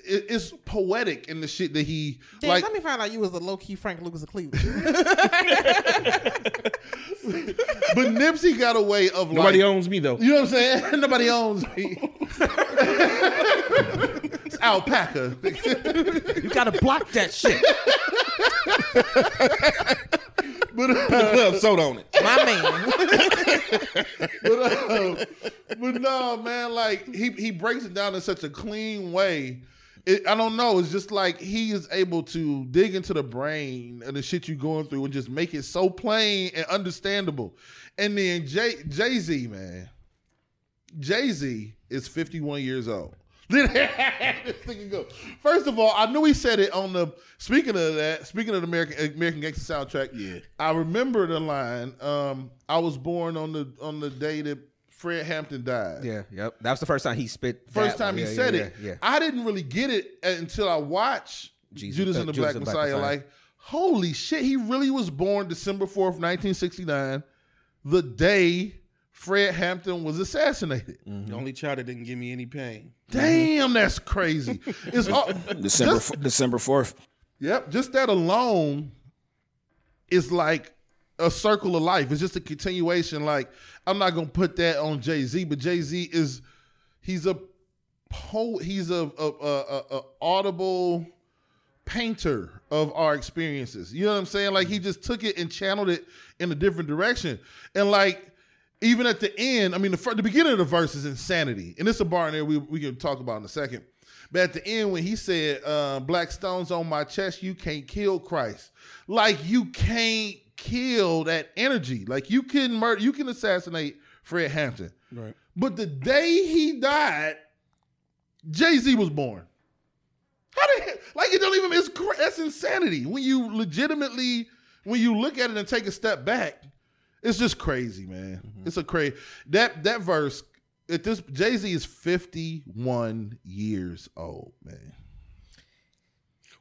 it's poetic in the shit that he, damn, like. Let me find out you was a low-key Frank Lucas of Cleveland. But Nipsey got a way of like. Nobody owns me, though. You know what I'm saying? Nobody owns me. It's alpaca. You gotta block that shit. But put soda on it, my man. But no, man. Like he breaks it down in such a clean way. I don't know. It's just like he is able to dig into the brain and the shit you're going through and just make it so plain and understandable. And then Jay-Z, man. Jay-Z is 51 years old. This thing can go. First of all, I knew he said it on the. Speaking of the American Gangster soundtrack, yeah, I remember the line. I was born on the day that Fred Hampton died. Yeah, yep. That was the first time he spit. First time he said it. Yeah. I didn't really get it until I watched Judas and the Black Messiah. Like, holy shit, he really was born December 4th, 1969, the day Fred Hampton was assassinated. Mm-hmm. The only child that didn't give me any pain. Damn, that's crazy. It's all, December 4th. Yep, just that alone is like a circle of life. It's just a continuation. Like, I'm not going to put that on Jay-Z, but Jay-Z is, he's a audible painter of our experiences. You know what I'm saying? Like, he just took it and channeled it in a different direction. And like, even at the end, I mean, the beginning of the verse is insanity. And it's a bar in there we can talk about in a second. But at the end, when he said, black stones on my chest, you can't kill Christ. Like, you can't kill that energy. Like, you can murder, you can assassinate Fred Hampton. Right. But the day he died, Jay-Z was born. How the hell? Like, it don't even, that's insanity. When you legitimately, when you look at it and take a step back, it's just crazy, man. Mm-hmm. It's a crazy, that verse, at this, Jay-Z is 51 years old, man.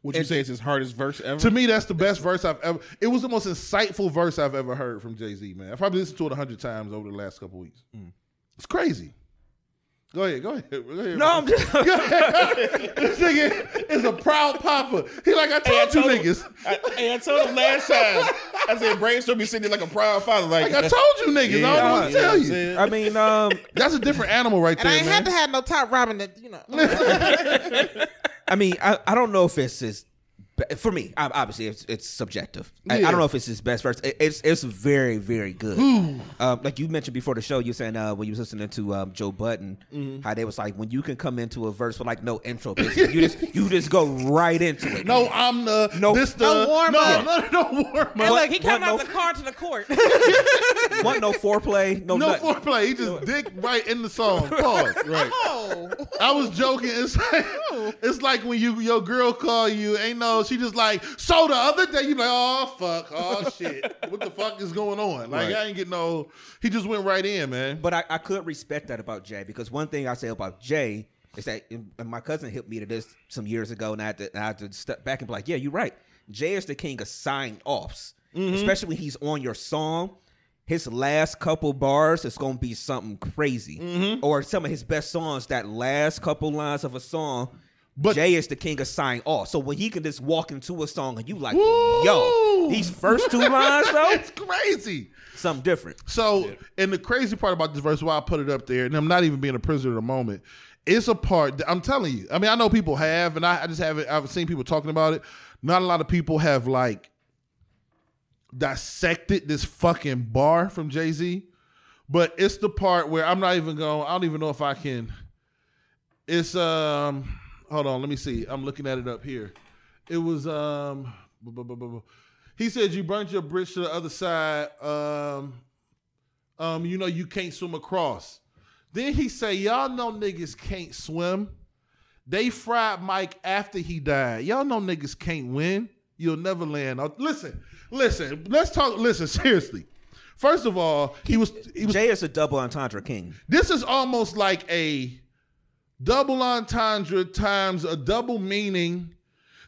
Would you say it's his hardest verse ever? To me, that's the best verse I've ever, it was the most insightful verse I've ever heard from Jay-Z, man. I've probably listened to it 100 times over the last couple weeks. Mm. It's crazy. Go ahead. No, I'm just... This nigga is a proud papa. He like, I told you niggas. I told him last time. I said, Brainstorm be sitting there like a proud father. Like I told you niggas. Yeah, I don't want to tell you. I mean, that's a different animal right there, man. And I ain't have to have no top Robin that, you know. I mean, I don't know if it's his... For me, obviously, it's subjective. Yeah. I don't know if it's his best verse. It's very, very good. Like you mentioned before the show, you were saying when you was listening to Joe Budden, how they was like, when you can come into a verse with like no intro, basically, you just go right into it. No, I'm the no warm up. And look, he came out of the car to the court. What? No foreplay. No foreplay. He just dick right in the song. Pause. Right. Oh. I was joking. It's like when your girl call you, ain't no. She just like, so the other day, you be like, oh, fuck, oh, shit. What the fuck is going on? Like, right. I ain't get no, he just went right in, man. But I could respect that about Jay, because one thing I say about Jay is that, and my cousin hit me to this some years ago, and I had to step back and be like, yeah, you're right. Jay is the king of sign-offs, especially when he's on your song. His last couple bars is going to be something crazy. Or some of his best songs, that last couple lines of a song. But Jay is the king of sign off. So when he can just walk into a song and you like, woo! Yo, these first two lines though, it's crazy. Something different. So, and the crazy part about this verse, why I put it up there, and I'm not even being a prisoner of the moment, it's a part that I'm telling you. I mean, I know people have, and I just haven't, I've seen people talking about it. Not a lot of people have like dissected this fucking bar from Jay-Z, but it's the part where I'm not even going, I don't even know if I can, it's, hold on, let me see. I'm looking at it up here. It was, he said, you burnt your bridge to the other side. You know, you can't swim across. Then he say, y'all know niggas can't swim. They fried Mike after he died. Y'all know niggas can't win. You'll never land. Listen, let's talk. Listen, seriously. First of all, he was Jay is a double entendre king. This is almost like a double entendre times a double meaning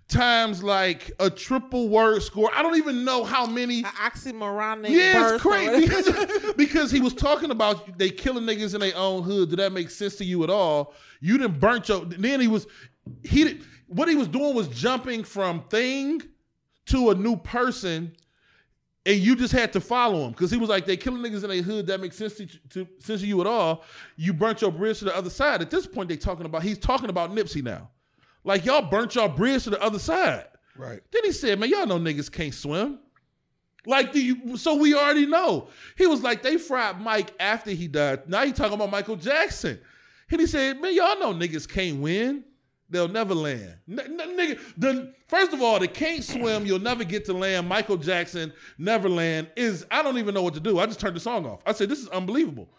times like a triple word score. I don't even know how many. Oxymoronic. Yeah, it's crazy. because he was talking about they killing niggas in their own hood. Did that make sense to you at all? You didn't burn your. Then what he was doing was jumping from thing to a new person, and you just had to follow him because he was like, they killing niggas in their hood. That makes sense to you at all. You burnt your bridge to the other side. At this point, he's talking about Nipsey now. Like, y'all burnt your bridge to the other side. Right. Then he said, man, y'all know niggas can't swim. Like, so we already know. He was like, they fried Mike after he died. Now he talking about Michael Jackson. And he said, man, y'all know niggas can't win. They'll never land. First of all, they can't swim. You'll never get to land. Michael Jackson, Neverland is, I don't even know what to do. I just turned the song off. I said, this is unbelievable.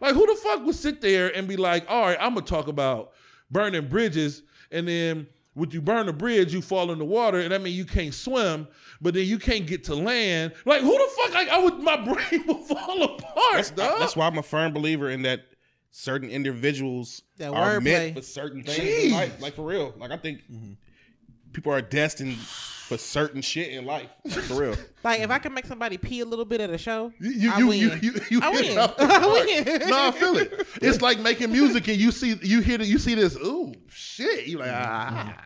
Like, who the fuck would sit there and be like, all right, I'm going to talk about burning bridges. And then when you burn a bridge, you fall in the water. And I mean, you can't swim, but then you can't get to land. Like, who the fuck? Like, my brain will fall apart, dog. That's why I'm a firm believer in that. Certain individuals are meant for certain things in life. Like, for real. Like, I think people are destined for certain shit in life. Like, for real. Like, if I can make somebody pee a little bit at a show, I win. I win. No, I feel it. It's like making music and you see this, ooh, shit. You're like, I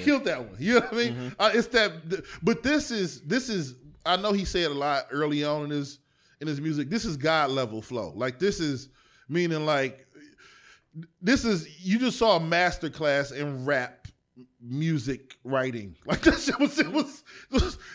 killed that one. You know what I mean? It's that, but this is I know he said a lot early on in his music. This is God level flow. Like this is meaning like this is you just saw a masterclass in rap music writing. Like that shit was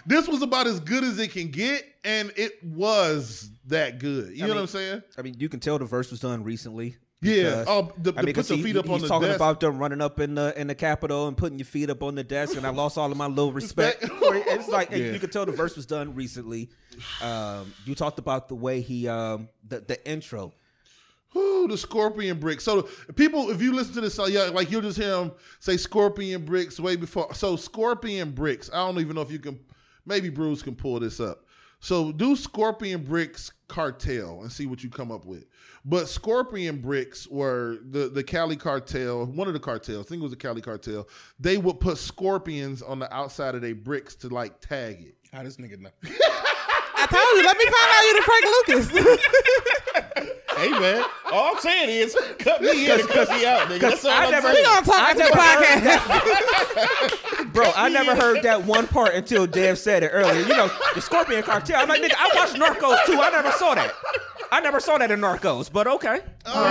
this was about as good as it can get, and it was that good. You know what I'm saying? I mean, you can tell the verse was done recently. Because, yeah, put your feet up on the desk. He's talking about them running up in the Capitol and putting your feet up on the desk, and I lost all of my little respect. It's like you could tell the verse was done recently. You talked about the way he the intro. Ooh, the Scorpion Bricks. So people, if you listen to this, like you'll just hear him say Scorpion Bricks way before. So Scorpion Bricks. I don't even know if you can. Maybe Bruce can pull this up. So do Scorpion Bricks Cartel and see what you come up with. But Scorpion Bricks were the Cali cartel, one of the cartels, I think it was the Cali cartel. They would put scorpions on the outside of their bricks to like tag it. How this nigga know? I told you, let me find out you the Frank Lucas. Hey man, all I'm saying is cut me in and cut me out, nigga. That's all I'm saying. We gonna talk about the podcast, bro. I never heard that one part until Dev said it earlier. You know, the Scorpion Cartel. I'm like, nigga, I watched Narcos too. I never saw that. I never saw that in Narcos, but okay. Oh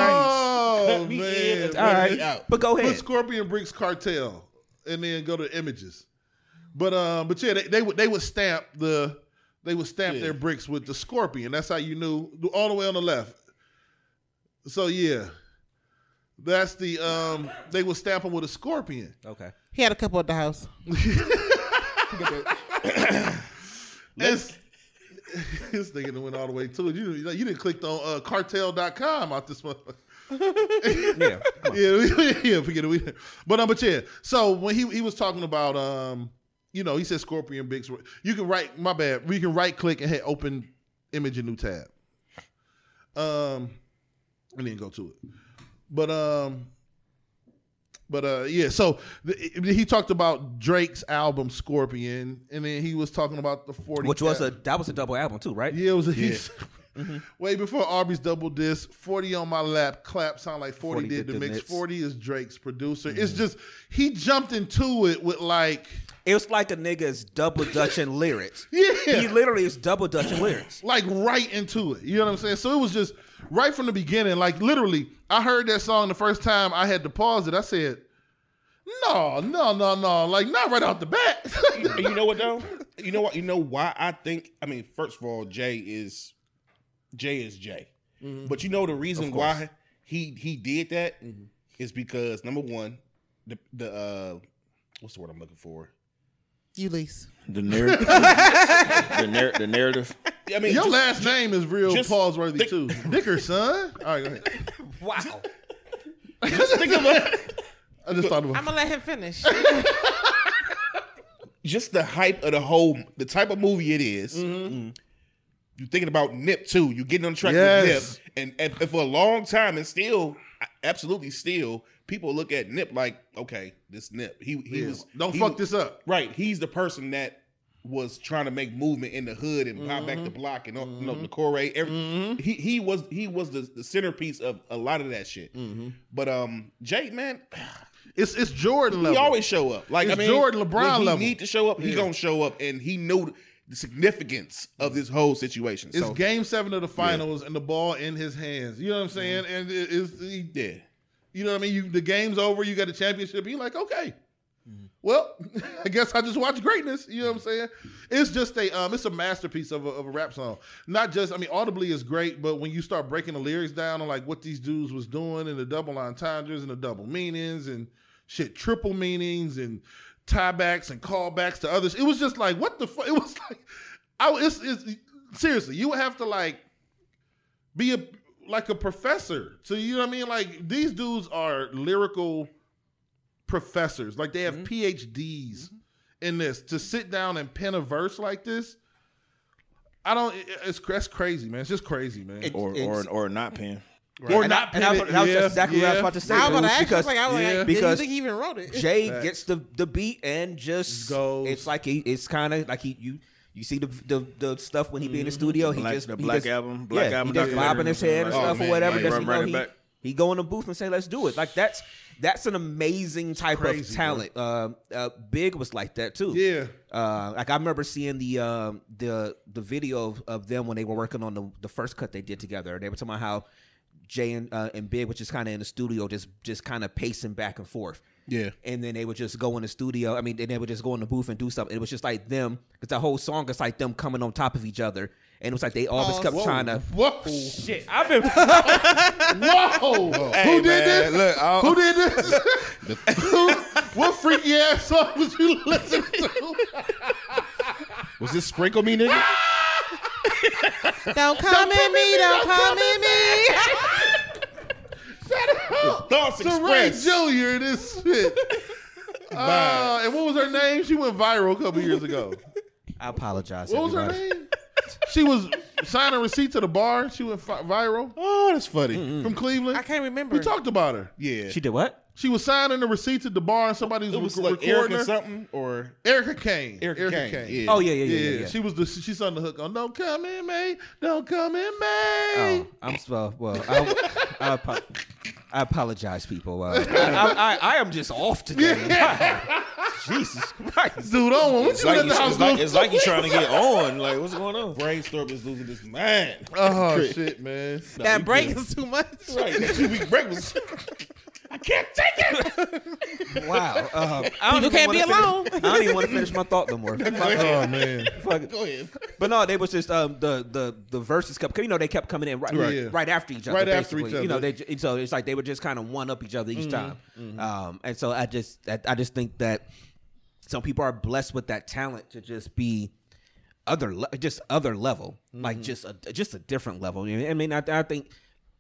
right. Cut me man, in, all right. Out. But go ahead. Put Scorpion Bricks Cartel, and then go to images. But yeah, they would stamp their bricks with the scorpion. That's how you knew all the way on the left. So yeah, that's the they will stamp him with a scorpion. Okay, he had a couple at the house. This nigga went all the way to it. You didn't click on cartel.com out this one. yeah, forget it. But yeah. So when he was talking about he said Scorpion Bigs. You can right. My bad. We can right click and hit open image in new tab. I didn't go to it, but So he talked about Drake's album Scorpion, and then he was talking about the 40, which was a double album too, right? Yeah, it was way before Arby's double disc. 40 on my lap, clap sound like 40 did the mix. 40 is Drake's producer. Mm-hmm. It's just he jumped into it with like. It was like a nigga's double dutching lyrics. Yeah. He literally is double dutching lyrics. Like right into it. You know what I'm saying? So it was just right from the beginning. Like literally, I heard that song the first time I had to pause it. I said, no. Like not right out the bat. You know what though? You know why I think, I mean, first of all, Jay is Jay. Mm-hmm. But you know the reason why he did that mm-hmm. is because number one, the what's the word I'm looking for? Ulysses. The narrative. I mean, your last name is real Paulsworthy too. Dickerson. All right, go ahead. Wow. I'm gonna let him finish. Just the hype of the type of movie it is. Mm-hmm. You're thinking about Nip too. You're getting on track with Nip, and for a long time, and still, absolutely still. People look at Nip like, okay, this Nip. He was, don't fuck this up. Right. He's the person that was trying to make movement in the hood and mm-hmm. pop back the block and mm-hmm. Nokore. Mm-hmm. He was the centerpiece of a lot of that shit. Mm-hmm. But Jay, man, it's Jordan level. He always show up. Like Jordan LeBron level. He need to show up. He gonna show up, and he knew the significance of this whole situation. It's game 7 of the finals and the ball in his hands. You know what I'm saying? Mm-hmm. And it's You know what I mean? The game's over. You got a championship. You're like, okay, well, I guess I just watched greatness. You know what I'm saying? It's just a masterpiece of a rap song. Not just, I mean, audibly is great, but when you start breaking the lyrics down on like what these dudes was doing and the double entendres and the double meanings and shit, triple meanings and tiebacks and callbacks to others, it was just like, what the fuck? It was like, seriously, you would have to like be a professor. So you know what I mean? Like these dudes are lyrical professors. Like they have mm-hmm. PhDs mm-hmm. in this to sit down and pen a verse like this. That's crazy, man. It's just crazy, man. Or not pen. Right. Or and not pen. That was exactly what I was about to say. I was about to ask because, because didn't think he even wrote it. Jay gets the beat and just goes. It's like it's kind of like You see the stuff when he be in the studio. Black album, he just bobbing his head and stuff or whatever. He go in the booth and say, "Let's do it." Like that's That's an amazing type of talent. Big was like that too. Yeah. Like I remember seeing the video of them when they were working on the first cut they did together. They were talking about how Jay and Big was just kind of in the studio, just kind of pacing back and forth. Yeah. And then they would just go in the studio. I mean, then they would just go in the booth and do something. It was just like them, because the whole song is like them coming on top of each other. And it was like they always kept trying to. Whoa, shit! I've been. Whoa! Hey, Who did this? Look, who did this? What freaky ass song was you listening to? Was this Sprinkle Me, nigga? Don't come at me! Shut up! Thoughts Express. Ray Jr. This shit. And what was her name? She went viral a couple years ago. I apologize. What was her name? She was signing receipt to the bar. She went viral. Oh, that's funny. Mm-hmm. From Cleveland. I can't remember. We talked about her. Yeah. She did what? She was signing the receipt at the bar, and somebody was recording Erica her. Something or Erica Kane. Erica Kane. Yeah. Oh yeah. She sung the hook on "Don't Come in May, Don't Come in May." Oh, I apologize, people. I am just off today. Yeah. Jesus Christ, dude! It's like you're trying to get on. Like, what's going on? Brainstorm is losing his mind. Oh shit, man! No, that break is too much. Right, that 2 week break was. I can't take it. Wow. You can't be alone. I don't even want to finish my thought no more. Oh, man. Go ahead. But no, they was just the verses kept, they kept coming in right after each other. Right basically. After each other. So it's like they would just kind of one up each other each time. Mm-hmm. And so I just think that some people are blessed with that talent to just be other level, mm-hmm. like just a different level. I mean, I think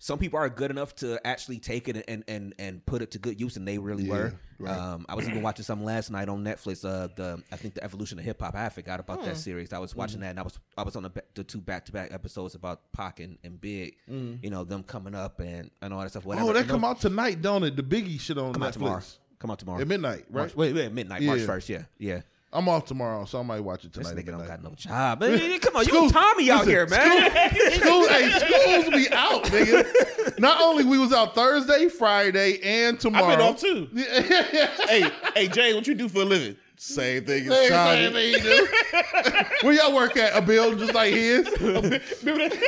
some people are good enough to actually take it and put it to good use, and they really were. Right. I was even watching something last night on Netflix. The Evolution of Hip Hop. I forgot about that series. I was watching that, and I was on the two back-to-back episodes about Pac and Big. Mm. You know, them coming up and all that stuff. Whatever. Oh, that come out tonight, don't it? The Biggie shit on Netflix. Come out tomorrow at midnight, right? March 1st. Yeah. I'm off tomorrow, so I might watch it tonight. This nigga don't got no job. Come on, you Tommy out here, man. Schools be out, nigga. Not only we was out Thursday, Friday, and tomorrow. I've been off too. Hey, Jay, what you do for a living? Same thing as Tommy. Where y'all work at? A building just like his? The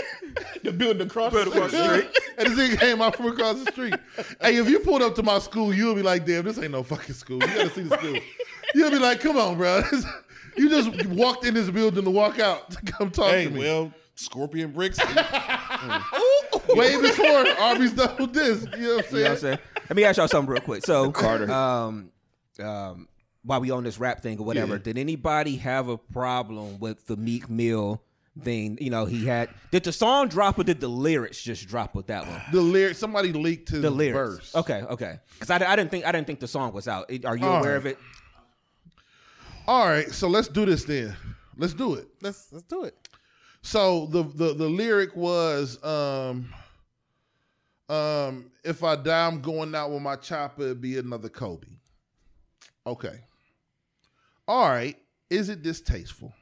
building across the street. And this nigga came out from across the street. Hey, if you pulled up to my school, you'll be like, damn, this ain't no fucking school. You gotta see the school. You'll be like, come on, bro. You just walked in this building to walk out to come talk to me. Well, Scorpion Bricks. Way before Arby's double disc. You know what I'm saying? Let me ask y'all something real quick. So, Carter. While we on this rap thing or whatever, did anybody have a problem with the Meek Mill thing? You know, did the song drop or did the lyrics just drop with that one? The lyrics, somebody leaked his verse. Okay. Because I didn't think the song was out. Are you aware of it? All right, so let's do this then. Let's do it. Let's do it. So the lyric was, if I die, I'm going out with my chopper, it'd be another Kobe. Okay. All right. Is it distasteful?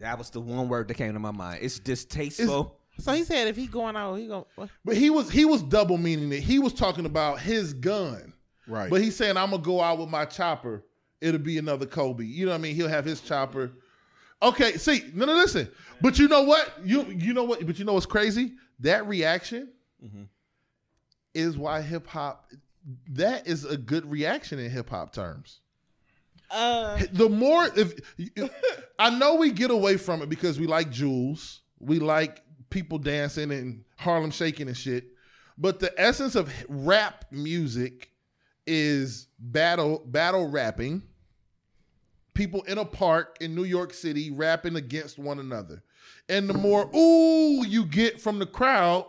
That was the one word that came to my mind. It's distasteful. So he said if he going out, he going. But he was double meaning it. He was talking about his gun, right? But he's saying I'm gonna go out with my chopper. It'll be another Kobe. You know what I mean? He'll have his chopper. Okay, see, no, listen. But you know what? You know what? But you know what's crazy? That reaction is why hip hop. That is a good reaction in hip hop terms. The more I know we get away from it because we like jewels, we like people dancing and Harlem shaking and shit. But the essence of rap music is battle rapping. People in a park in New York City rapping against one another. And the more you get from the crowd,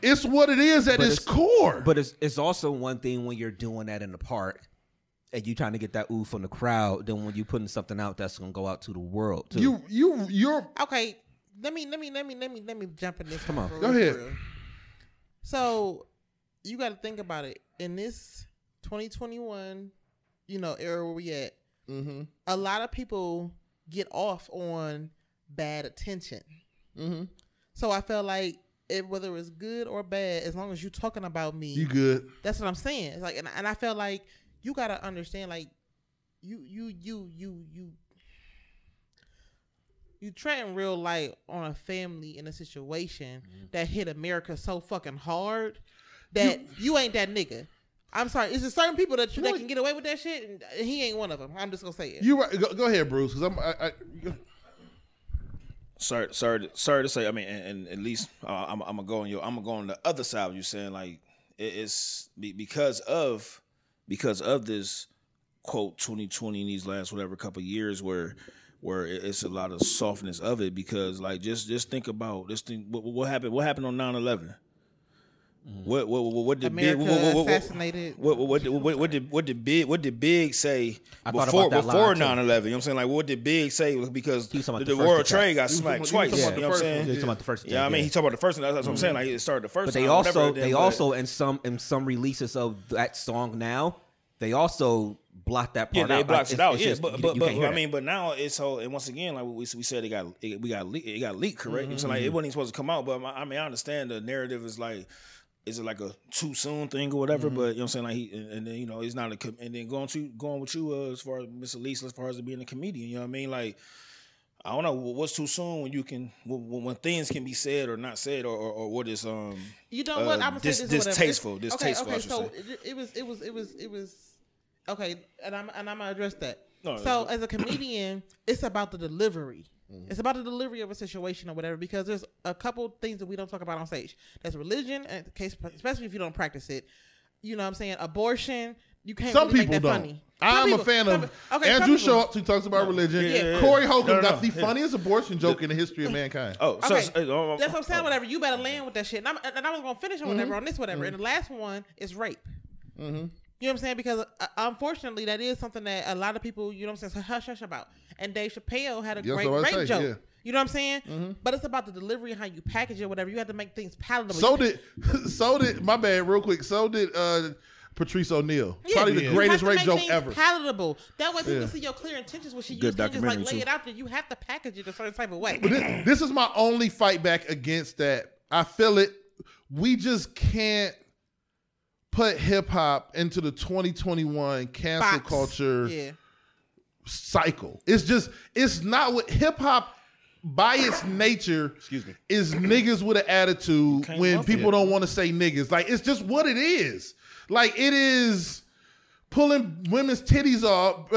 it's what it is at its core. But it's also one thing when you're doing that in the park and you trying to get that ooh from the crowd than when you putting something out that's gonna go out to the world too. You're okay. Let me jump in this. Come on, go ahead. So you got to think about it in this 2021, era where we at. Mm-hmm. A lot of people get off on bad attention. Mm-hmm. So I felt like it, whether it was good or bad, as long as you talking about me, you good. That's what I'm saying. It's like, and I felt like you gotta understand, like you treading real light on a family in a situation that hit America so fucking hard that you ain't that nigga. I'm sorry. It's just certain people that can get away with that shit, and he ain't one of them. I'm just gonna say it. You right. Go ahead, Bruce. Because sorry to say. I mean, and at least I'm gonna go on I'm gonna go on the other side of you saying, like, it's because of this quote 2020 in these last whatever couple of years where it's a lot of softness of it, because like just think about this thing. What happened on 9/11? What did Big assassinated? What did Big say before 9/11? You know what I'm saying? Like, what did Big say? Because the World Trade got smacked twice. You know what I'm saying? He's talking about the first. Yeah, I mean, he talked about the first. That's what I'm saying. Like, it started the first. But they also in some releases of that song now, they also blocked that part out. Yeah, they blocked it out. Yeah, but I mean, but now it's so. And once again, like we said, it got leaked. Correct. You know what I'm saying? Like, it wasn't even supposed to come out. But I mean, I understand the narrative is like, is it like a too soon thing or whatever? But you know what I'm saying? Like, and then, you know, it's not a, and then going with you as far as Miss Elise, as far as being a comedian, you know what I mean? Like, I don't know what's too soon when you can, when things can be said or not said, or what is, you know what? I would say distasteful. Okay, so it was, okay. And I'm gonna address that. No, so as a comedian, it's about the delivery. It's about the delivery of a situation or whatever, because there's a couple things that we don't talk about on stage. That's religion, and case, especially if you don't practice it. You know what I'm saying? Abortion. You can't some really people make that don't. Funny. I'm a fan of Andrew Schultz, who talks about religion. Yeah. Corey Holcomb got the funniest abortion joke in the history of mankind. Oh, okay. So, that's what I'm saying. Whatever. You better land with that shit. And I was gonna finish on whatever on this whatever. And the last one is rape. Mm-hmm. You know what I'm saying? Because unfortunately, that is something that a lot of people, you know what I'm saying, hush about. And Dave Chappelle had a great joke. Yeah. You know what I'm saying? Mm-hmm. But it's about the delivery and how you package it, whatever. You have to make things palatable. So did Patrice O'Neal. Yeah. Probably the greatest rape joke ever. Palatable. That way people see your clear intentions when she used to just like lay it out there. You have to package it a certain type of way. But this is my only fight back against that. I feel it. We just can't put hip hop into the 2021 cancel culture cycle. It's not what hip hop by its nature is niggas with an attitude when people don't want to say niggas. Like, it's just what it is. Like, it is pulling women's titties off,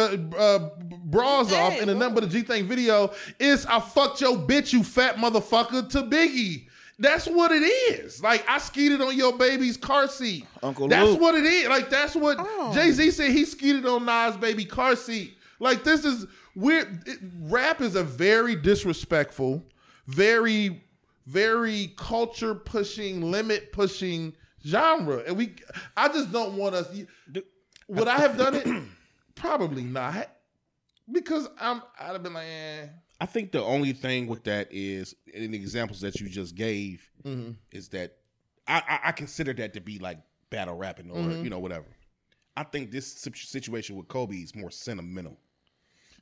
bras off in a Number the G Thing video. It's I fucked your bitch, you fat motherfucker, to Biggie. That's what it is. Like, I skeeted on your baby's car seat. Uncle that's Luke. What it is. Like, that's what Jay-Z said. He skeeted on Nas' baby car seat. Like, this is weird. Rap is a very disrespectful, very, very culture pushing, limit pushing genre. And I just don't want us. Would I have done it? Probably not, because I'd have been like, eh. I think the only thing with that is, in the examples that you just gave, is that I consider that to be like battle rapping or you know, whatever. I think this situation with Kobe is more sentimental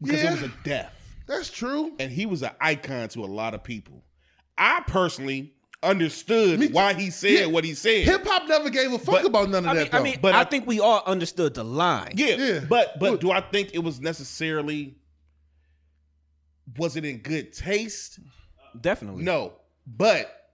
because it was a death. That's true, and he was an icon to a lot of people. I personally understood why he said what he said. Hip hop never gave a fuck about none of that. Though. I mean, but I think we all understood the line. Yeah. But do I think it was necessarily? Was it in good taste? Definitely. No, but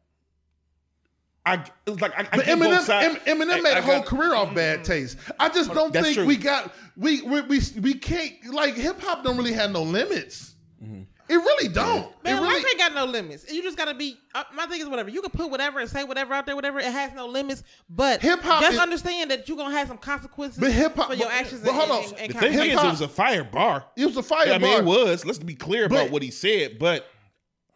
Eminem made a whole career off bad taste. I just don't think true. we can't, like, hip hop don't really have no limits. Mm-hmm. It really don't. Man, life ain't got no limits. You just gotta be. My thing is whatever. You can put whatever and say whatever out there, whatever. It has no limits. But hip hop, just understand that you're gonna have some consequences for your actions. But hold on. The thing is, it was a fire bar. It was a fire bar. I mean, it was. Let's be clear about what he said. But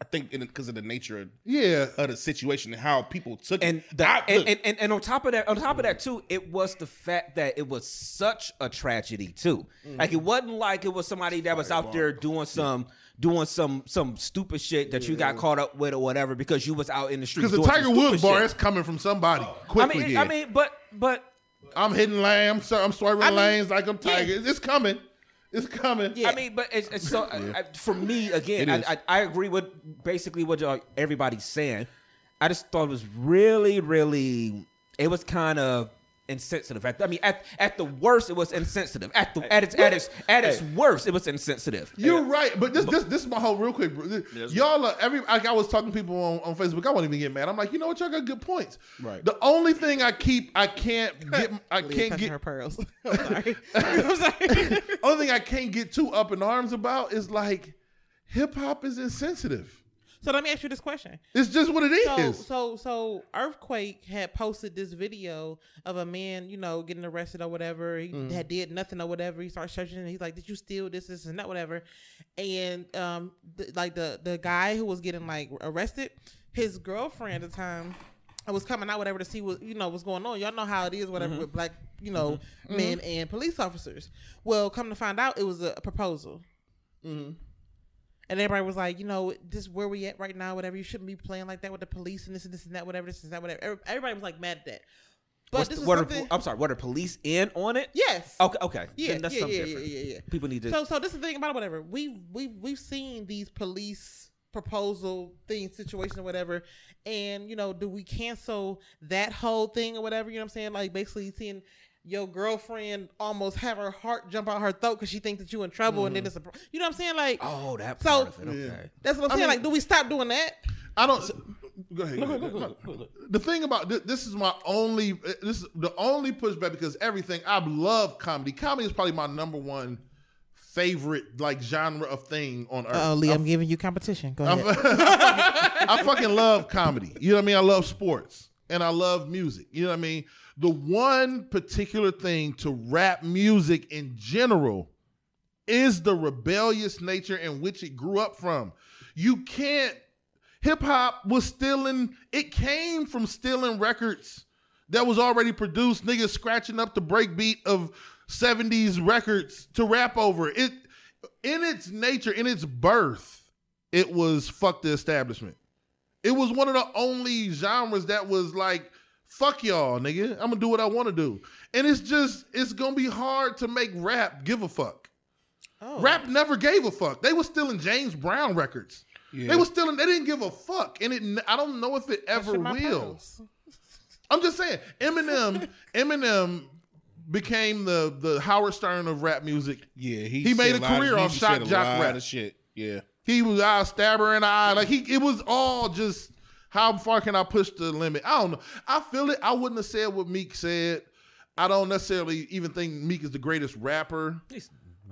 I think because of the nature of the situation and how people took it. And on top of that too, it was the fact that it was such a tragedy too. Mm. Like, it wasn't like it was somebody that was out there doing some stupid shit that you got caught up with or whatever because you was out in the street. Because the Tiger Woods bar is coming from somebody quickly. I mean, but I'm hitting lambs. I'm swerving lanes like I'm Tiger. Yeah. It's coming. Yeah. I mean, but it's so for me again, I agree with basically what everybody's saying. I just thought it was really, really, it was kind of insensitive. I mean, at the worst, it was insensitive. At its worst, it was insensitive. You're right, but this is my whole real quick. Yes, y'all are I was talking to people on Facebook. I won't even get mad. I'm like, you know what, y'all got good points. Right. The only thing I can't get her pearls. I'm sorry. Only thing I can't get too up in arms about is like, hip hop is insensitive. So let me ask you this question. It's just what it is. So Earthquake had posted this video of a man, you know, getting arrested or whatever. He had did nothing or whatever. He starts searching and he's like, did you steal this and that, whatever. And the guy who was getting like arrested, his girlfriend at the time was coming out, whatever, to see what, you know, what's going on. Y'all know how it is, whatever, with black, you know, men and police officers. Well, come to find out, it was a proposal. Mm-hmm. And everybody was like, you know, this is where we at right now, whatever. You shouldn't be playing like that with the police and this and that, whatever. This and that, whatever. Everybody was like mad at that. But were the police in on it? Yes. Okay. Yeah. Then that's something different. Yeah. People need to. So this is the thing about it, whatever. We've seen these police proposal thing, situation or whatever. And, you know, do we cancel that whole thing or whatever? You know what I'm saying? Like basically seeing your girlfriend almost have her heart jump out her throat because she thinks that you in trouble, and then it's a, you know what I'm saying? Like, oh, that part of it. Okay. Yeah. That's what I'm saying. Like, do we stop doing that? I don't. Go ahead. The thing about this is the only pushback, because everything, I love comedy. Comedy is probably my number one favorite like genre of thing on earth. Oh, Lee, I'm giving you competition. Go ahead. I fucking love comedy. You know what I mean? I love sports and I love music. You know what I mean? The one particular thing to rap music in general is the rebellious nature in which it grew up from. You can't, hip-hop was stealing, it came from stealing records that was already produced, niggas scratching up the breakbeat of 70s records to rap over. It, in its nature, in its birth, it was fuck the establishment. It was one of the only genres that was like, fuck y'all, nigga. I'm gonna do what I want to do. And it's just, it's gonna be hard to make rap give a fuck. Oh. Rap never gave a fuck. They were stealing James Brown records. Yeah. They didn't give a fuck. And I don't know if it ever will. I'm just saying, Eminem became the Howard Stern of rap music. Yeah, he made a career off shock jock rap. Shit. Yeah. He was a stabber in the eye. Like it was all just, how far can I push the limit? I don't know. I feel it. I wouldn't have said what Meek said. I don't necessarily even think Meek is the greatest rapper.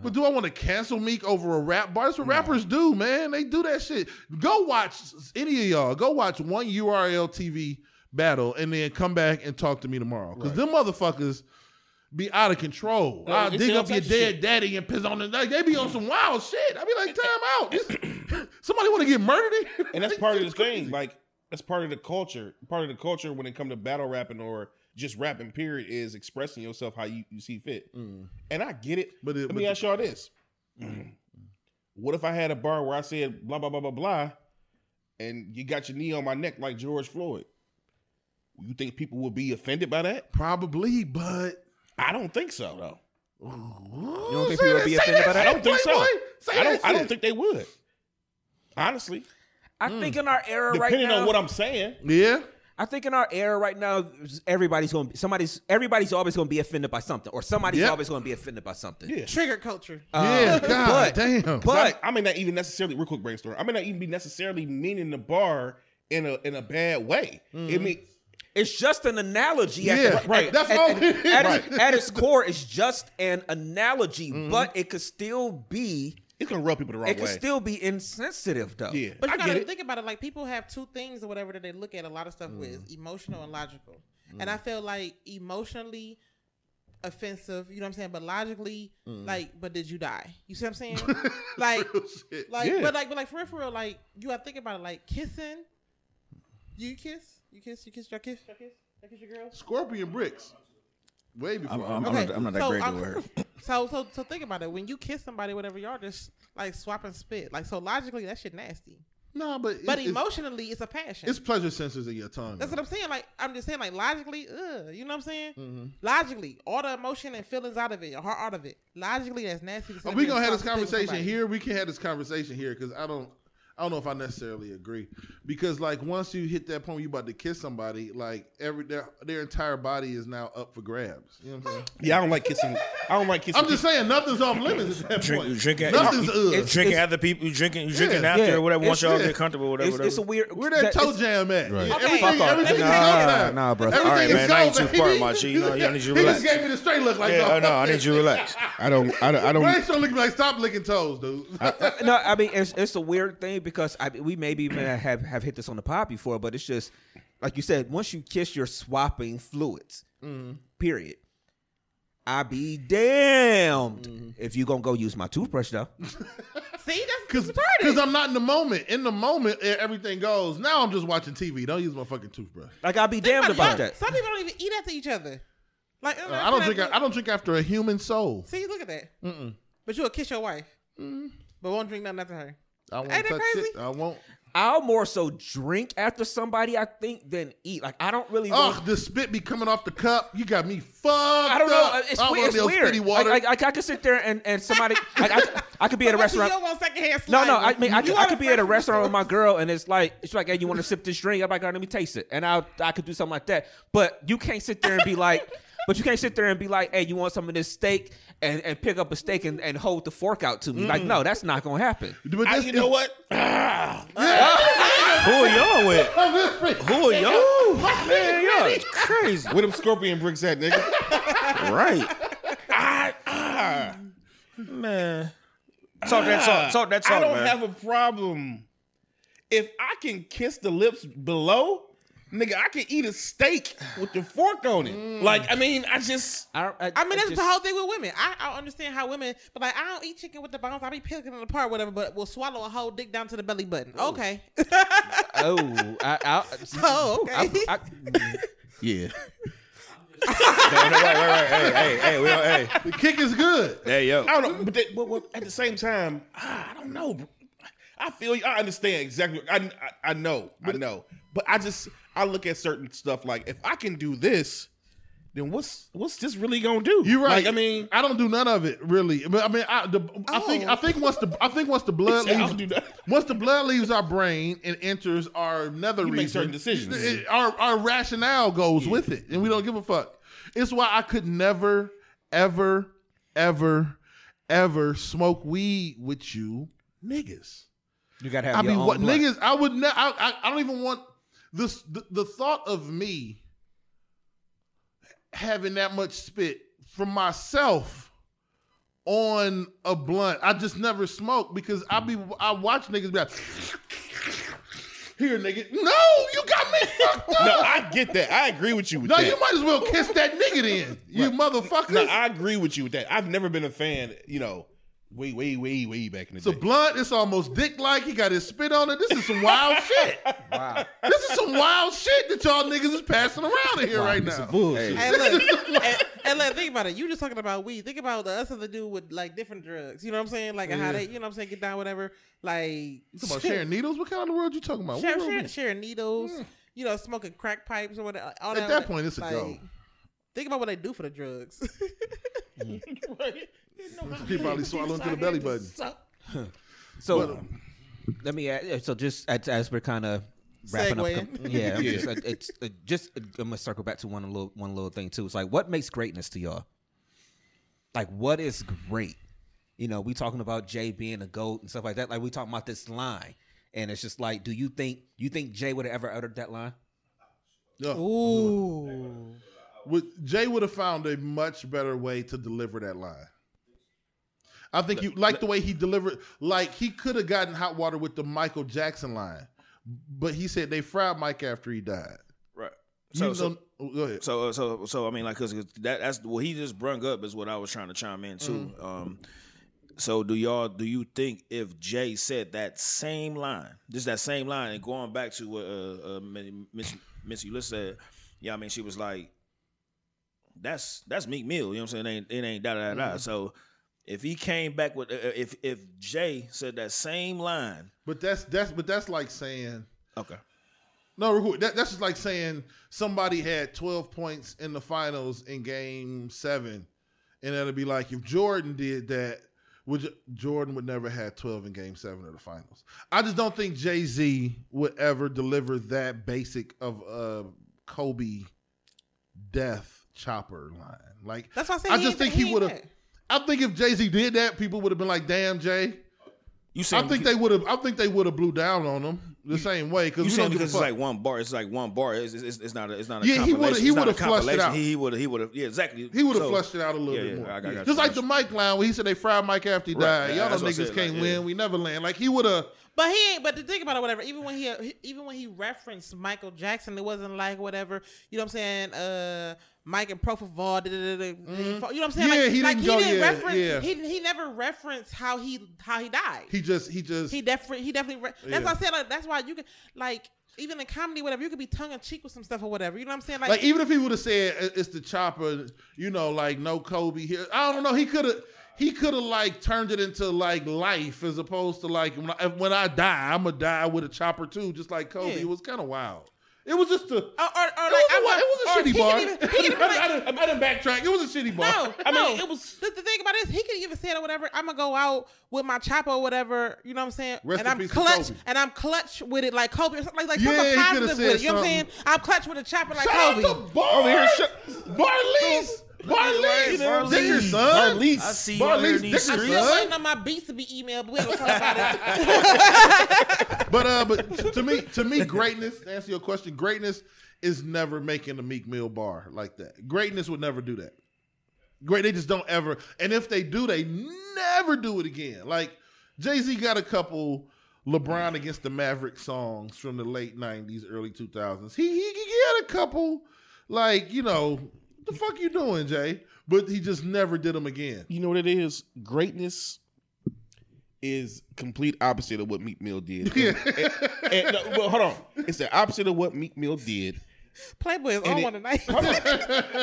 But do I want to cancel Meek over a rap bar? That's what rappers do, man. They do that shit. Go watch, any of y'all, go watch one URL TV battle and then come back and talk to me tomorrow. Because them motherfuckers be out of control. I'll dig up your dead daddy and piss on the night. They be on some wild shit. I be like, time out. Somebody want to get murdered? And that's part of the thing. Like, that's part of the culture. Part of the culture when it comes to battle rapping or just rapping, period, is expressing yourself how you see fit. Mm. And I get it. But let me ask y'all this. What if I had a bar where I said blah, blah, blah, blah, blah, and you got your knee on my neck like George Floyd? You think people would be offended by that? Probably, but I don't think so, though. You don't think people would be offended by that? I don't think so. I don't think they would. Honestly. I think in our era right now, depending on what I'm saying, yeah, I think in our era right now, everybody's always going to be offended by something, or somebody's always going to be offended by something. Yeah. Trigger culture. God damn. But I may not even necessarily real quick brainstorm. I may not even be necessarily meaning the bar in a bad way. Mm-hmm. It's just an analogy. At its core, it's just an analogy, but it could still be. It's going to rub people the wrong way. It can still be insensitive, though. Yeah, but you got to think about it. Like, people have two things or whatever that they look at a lot of stuff with, emotional and logical. And I feel like emotionally offensive, you know what I'm saying? But logically, but did you die? You see what I'm saying? But for real, like, you got to think about it. Like, kissing. You kiss your girl? Scorpion Bricks. Way before. I'm not that great at work. So think about it. When you kiss somebody, whatever, y'all just like swap and spit. Like, so logically, that shit nasty. No, but emotionally, it's a passion. It's pleasure sensors in your tongue. That's what I'm saying. Like, I'm just saying, like, logically, you know what I'm saying? Mm-hmm. Logically, all the emotion and feelings out of it, your heart out of it. Logically, that's nasty. We're gonna have this conversation here. We can have this conversation here because I don't. I don't know if I necessarily agree, because like once you hit that point, you about to kiss somebody, like their entire body is now up for grabs. You know what I'm saying? Yeah, I don't like kissing. I'm just saying nothing's off limits at that point. Drinking after or whatever. Once y'all get comfortable, whatever. It's a weird. Where that toe jam at? Right. Yeah, okay. Everything nah, bro. All right, man. I ain't too far, my G. No, I need you to relax. He just gave me the straight look. Like, yeah, no, I need you to relax. I don't. Bryce don't look like stop licking toes, dude. No, I mean it's a weird thing because we maybe even have hit this on the pod before, but it's just like you said. Once you kiss, you're swapping fluids. Mm. Period. I be damned if you gonna go use my toothbrush though. See, that's because I'm not in the moment. In the moment, everything goes. Now I'm just watching TV. Don't use my fucking toothbrush. Like I be damned about that. Some people don't even eat after each other. Like I don't drink after a human soul. See, look at that. Mm-mm. But you'll kiss your wife, but won't drink nothing after her. I won't touch it. I won't. I'll more so drink after somebody, I think, than eat. Like, I don't really the spit be coming off the cup. You got me fucked up. I don't know. It's weird. Like, I could sit there and somebody... like I could be at a restaurant... You don't want secondhand slime. No, I mean, I could be at a restaurant with my girl, and it's like, hey, you want to sip this drink? I'm like, all right, let me taste it. And I could do something like that. But you can't sit there and be like... But you can't sit there and be like, hey, you want some of this steak? And pick up a steak and hold the fork out to me. Mm. Like, no, that's not going to happen. You know what? Who are y'all with? Who are y'all? Man, y'all crazy. Where them Scorpion bricks at, nigga? Right. Man. Talk that talk, man. I don't have a problem. If I can kiss the lips below... Nigga, I can eat a steak with the fork on it. Mm. Like, I mean, that's the whole thing with women. I don't understand how women, but like, I don't eat chicken with the bones. I be picking it apart, whatever, but we'll swallow a whole dick down to the belly button. Ooh. Okay. Okay. Yeah. No, right. Hey, we don't, hey. The kick is good. Hey, yo. I don't know, but at the same time, I don't know. I feel you. I understand exactly. I know. But I look at certain stuff like, if I can do this, then what's this really gonna do? You're right. Like, I mean, I don't do none of it really. But I mean, I think once the blood leaves our brain and enters our nether region, make certain decisions. Our rationale goes with it, and we don't give a fuck. It's why I could never, ever, ever, ever smoke weed with you, niggas. You gotta have. I mean, what blood. Niggas? I would never. I don't even want. This, the thought of me having that much spit from myself on a blunt, I just never smoke because I watch niggas be like, here, nigga. No, you got me fucked up. No, I get that. I agree with you with that. No, you might as well kiss that nigga then, you motherfuckers. No, I agree with you with that. I've never been a fan, you know. Way back in the day. It's a blunt. It's almost dick-like. He got his spit on it. This is some wild shit. Wow. This is some wild shit that y'all niggas is passing around in here right now. Bullshit. Hey. And look, think about it. You just talking about weed. Think about us as a dude with, like, different drugs. You know what I'm saying? Like, how they, you know what I'm saying, get down, whatever. Like. You talking about sharing needles? What kind of the world you talking about? Sharing needles. Mm. You know, smoking crack pipes or whatever. All that, at that point, it's like, a go. Think about what they do for the drugs. Right. He probably swallowed through the belly button. So, let me add. So, just as we're kind of wrapping up, I'm gonna circle back to one little thing too. It's like, what makes greatness to y'all? Like, what is great? You know, we talking about Jay being a goat and stuff like that. Like, we talking about this line, and it's just like, do you think Jay would have ever uttered that line? Yeah. Ooh. Jay would have found a much better way to deliver that line. I think you like the way he delivered. Like, he could have gotten hot water with the Michael Jackson line, but he said they fried Mike after he died. Right. So go ahead. So I mean, like, because that's what he just brung up is what I was trying to chime in too. Mm. So do you think if Jay said that same line, and going back to what Miss Ulyssa said, yeah, I mean, she was like, that's Meek Mill, you know what I'm saying? It ain't da-da-da-da. So if he came back with if Jay said that same line. But that's like saying. Okay. No, that's just like saying somebody had 12 points in the finals in game 7. And that'll be like, if Jordan did that, Jordan would never have 12 in Game 7 of the finals. I just don't think Jay-Z would ever deliver that basic of a Kobe death chopper line. Like, that's what I'm saying. I just think he would have. I think if Jay-Z did that, people would have been like, "Damn, Jay." I think they would have blew down on him the same way. You saying because it's like one bar. It's like one bar. It's not a yeah, compilation. He would have flushed it out. He would have. Yeah, exactly. He would have flushed it out a little bit more. I got just like the Mike line where he said they fried Mike after he died. Y'all niggas can't win. Yeah. We never land. Like he would have. But he ain't. But to think about it, whatever. Even when he referenced Michael Jackson, it wasn't like whatever. You know what I'm saying? Mike and Profavol, you know what I'm saying? Yeah, he didn't reference. Yeah. He never referenced how he died. He definitely. That's why I said. Like, that's why you can like even in comedy, whatever you could be tongue in cheek with some stuff or whatever. You know what I'm saying? Like even if he would have said it's the chopper, you know, like no Kobe here. I don't know. He could have like turned it into like life as opposed to like when I die, I'm gonna die with a chopper too, just like Kobe. Yeah. It was kind of wild. It was just a. It was a shitty bar. I didn't backtrack. It was a shitty bar. No, it was. The thing about it is, he could even say it or whatever. I'm gonna go out with my chopper or whatever. You know what I'm saying? I'm clutch with it like Kobe. Or something like something positive with it. You know what I'm saying? I'm clutch with a chopper like Kobe. Shout out to Barley's. Barley's. I see you in these streets. I'm waiting on my beats to be emailed, but we don't talk about it. But to me, greatness, to answer your question, greatness is never making a Meek Mill bar like that. Greatness would never do that. They just don't ever. And if they do, they never do it again. Like, Jay-Z got a couple LeBron against the Maverick songs from the late 90s, early 2000s. He had a couple, like, you know, the fuck you doing, Jay? But he just never did them again. You know what it is? Greatness is complete opposite of what Meek Mill did. Yeah. Well, hold on. It's the opposite of what Meek Mill did. Playboy is on one tonight. Hold on.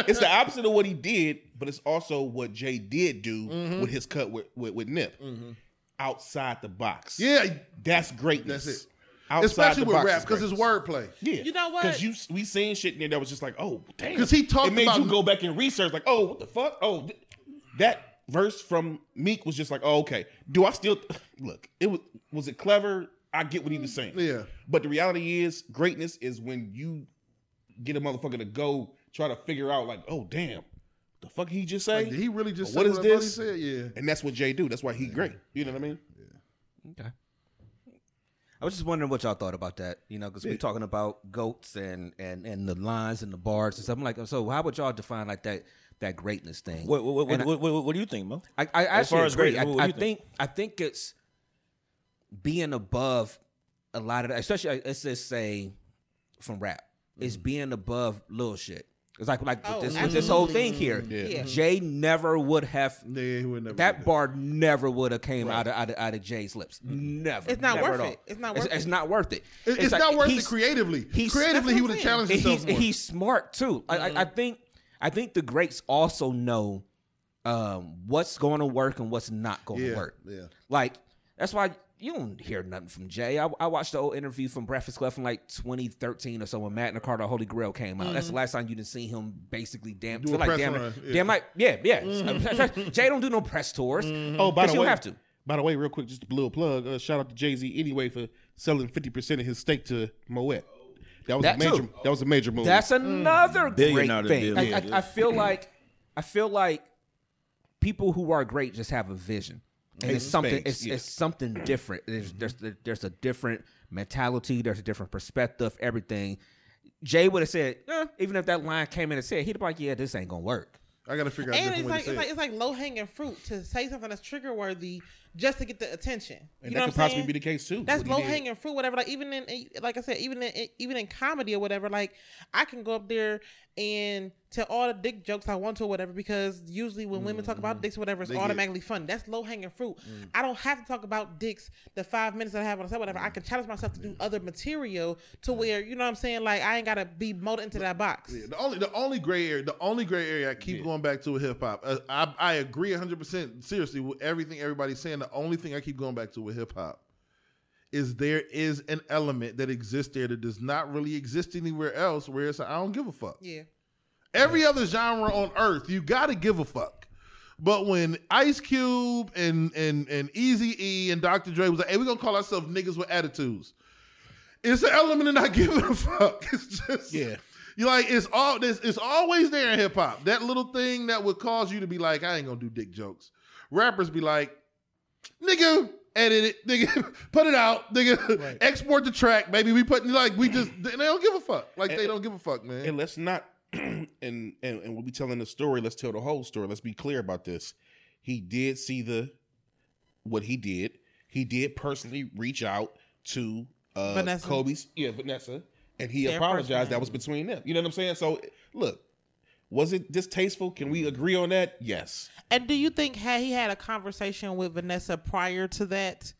It's the opposite of what he did, but it's also what Jay did do with his cut with Nip. Mm-hmm. Outside the box. Yeah. That's greatness. That's it. Especially with rap, because it's wordplay. Yeah. You know what? Because we seen shit in there that was just like, oh, damn. Because he talked about... It made you go back and research, like, oh, what the fuck? Oh, that verse from Meek was just like, oh, okay. Do I still... Look, it was it clever? I get what he was saying. Yeah. But the reality is, greatness is when you get a motherfucker to go try to figure out, like, oh, damn. The fuck he just say? Like, did he really just say what he said? Yeah. And that's what Jay do. That's why he great. You know what I mean? Yeah. Okay. I was just wondering what y'all thought about that, you know, because we're talking about goats and the lines and the bars and stuff. I'm like, so how would y'all define like that greatness thing? What do you think, Mo? I actually agree. I think it's being above a lot of that, especially let's just say from rap. Mm-hmm. It's being above little shit. It's like this whole thing here. Yeah. Jay never would have. Yeah, bar never would have came out of Jay's lips. Mm-hmm. Never. It's not worth it. It's like, not worth it creatively. Creatively, he would have challenged himself more. He's smart too. Mm-hmm. I think the greats also know what's going to work and what's not going to work. Yeah. Like that's why. You don't hear nothing from Jay. I watched the old interview from Breakfast Club from like 2013 or so when Magna Carta Holy Grail came out. Mm-hmm. That's the last time you didn't see him basically damn. Mm-hmm. Jay don't do no press tours. Mm-hmm. Oh, by the way, you don't have to. By the way, real quick, just a little plug. Shout out to Jay-Z anyway for selling 50% of his stake to Moet. That was a major move. That's another great thing. I feel like people who are great just have a vision. And it's something. It's something different. There's a different mentality. There's a different perspective. Everything. Jay would have said, even if that line came in and said, he'd be like, "Yeah, this ain't gonna work. I gotta figure out." And it's like low hanging fruit to say something that's trigger worthy just to get the attention. And that could possibly be the case too. That's low hanging fruit, whatever. Like even in, like I said, even in comedy or whatever. Like I can go up there and tell all the dick jokes I want to or whatever, because usually when women talk about dicks or whatever, it's automatically fun. That's low hanging fruit. Mm. I don't have to talk about dicks the 5 minutes that I have on the set, whatever. I can challenge myself to do other material to where, you know what I'm saying? Like I ain't gotta be molded into that box. Yeah, the only gray area, I keep going back to hip hop. I agree 100% seriously with everything everybody's saying. The only thing I keep going back to with hip hop is there is an element that exists there that does not really exist anywhere else, where it's like, I don't give a fuck. Yeah. Every other genre on earth, you gotta give a fuck. But when Ice Cube and Eazy-E and Dr. Dre was like, hey, we're going to call ourselves niggas with attitudes. It's an element of not giving a fuck. It's just, yeah. You're like, it's all this. It's always there in hip hop. That little thing that would cause you to be like, I ain't going to do dick jokes. Rappers be like, nigga, edit it, nigga, put it out, nigga, right. Export the track. Maybe we put, like, we just, they don't give a fuck. Like, and, they don't give a fuck, man. And let's not, and we'll be telling the story, let's tell the whole story. Let's be clear about this. He did see what he did. He did personally reach out to Vanessa. And he apologized. That was between them. You know what I'm saying? So, look, was it distasteful? Can we agree on that? Yes. And do you think had he had a conversation with Vanessa prior to that?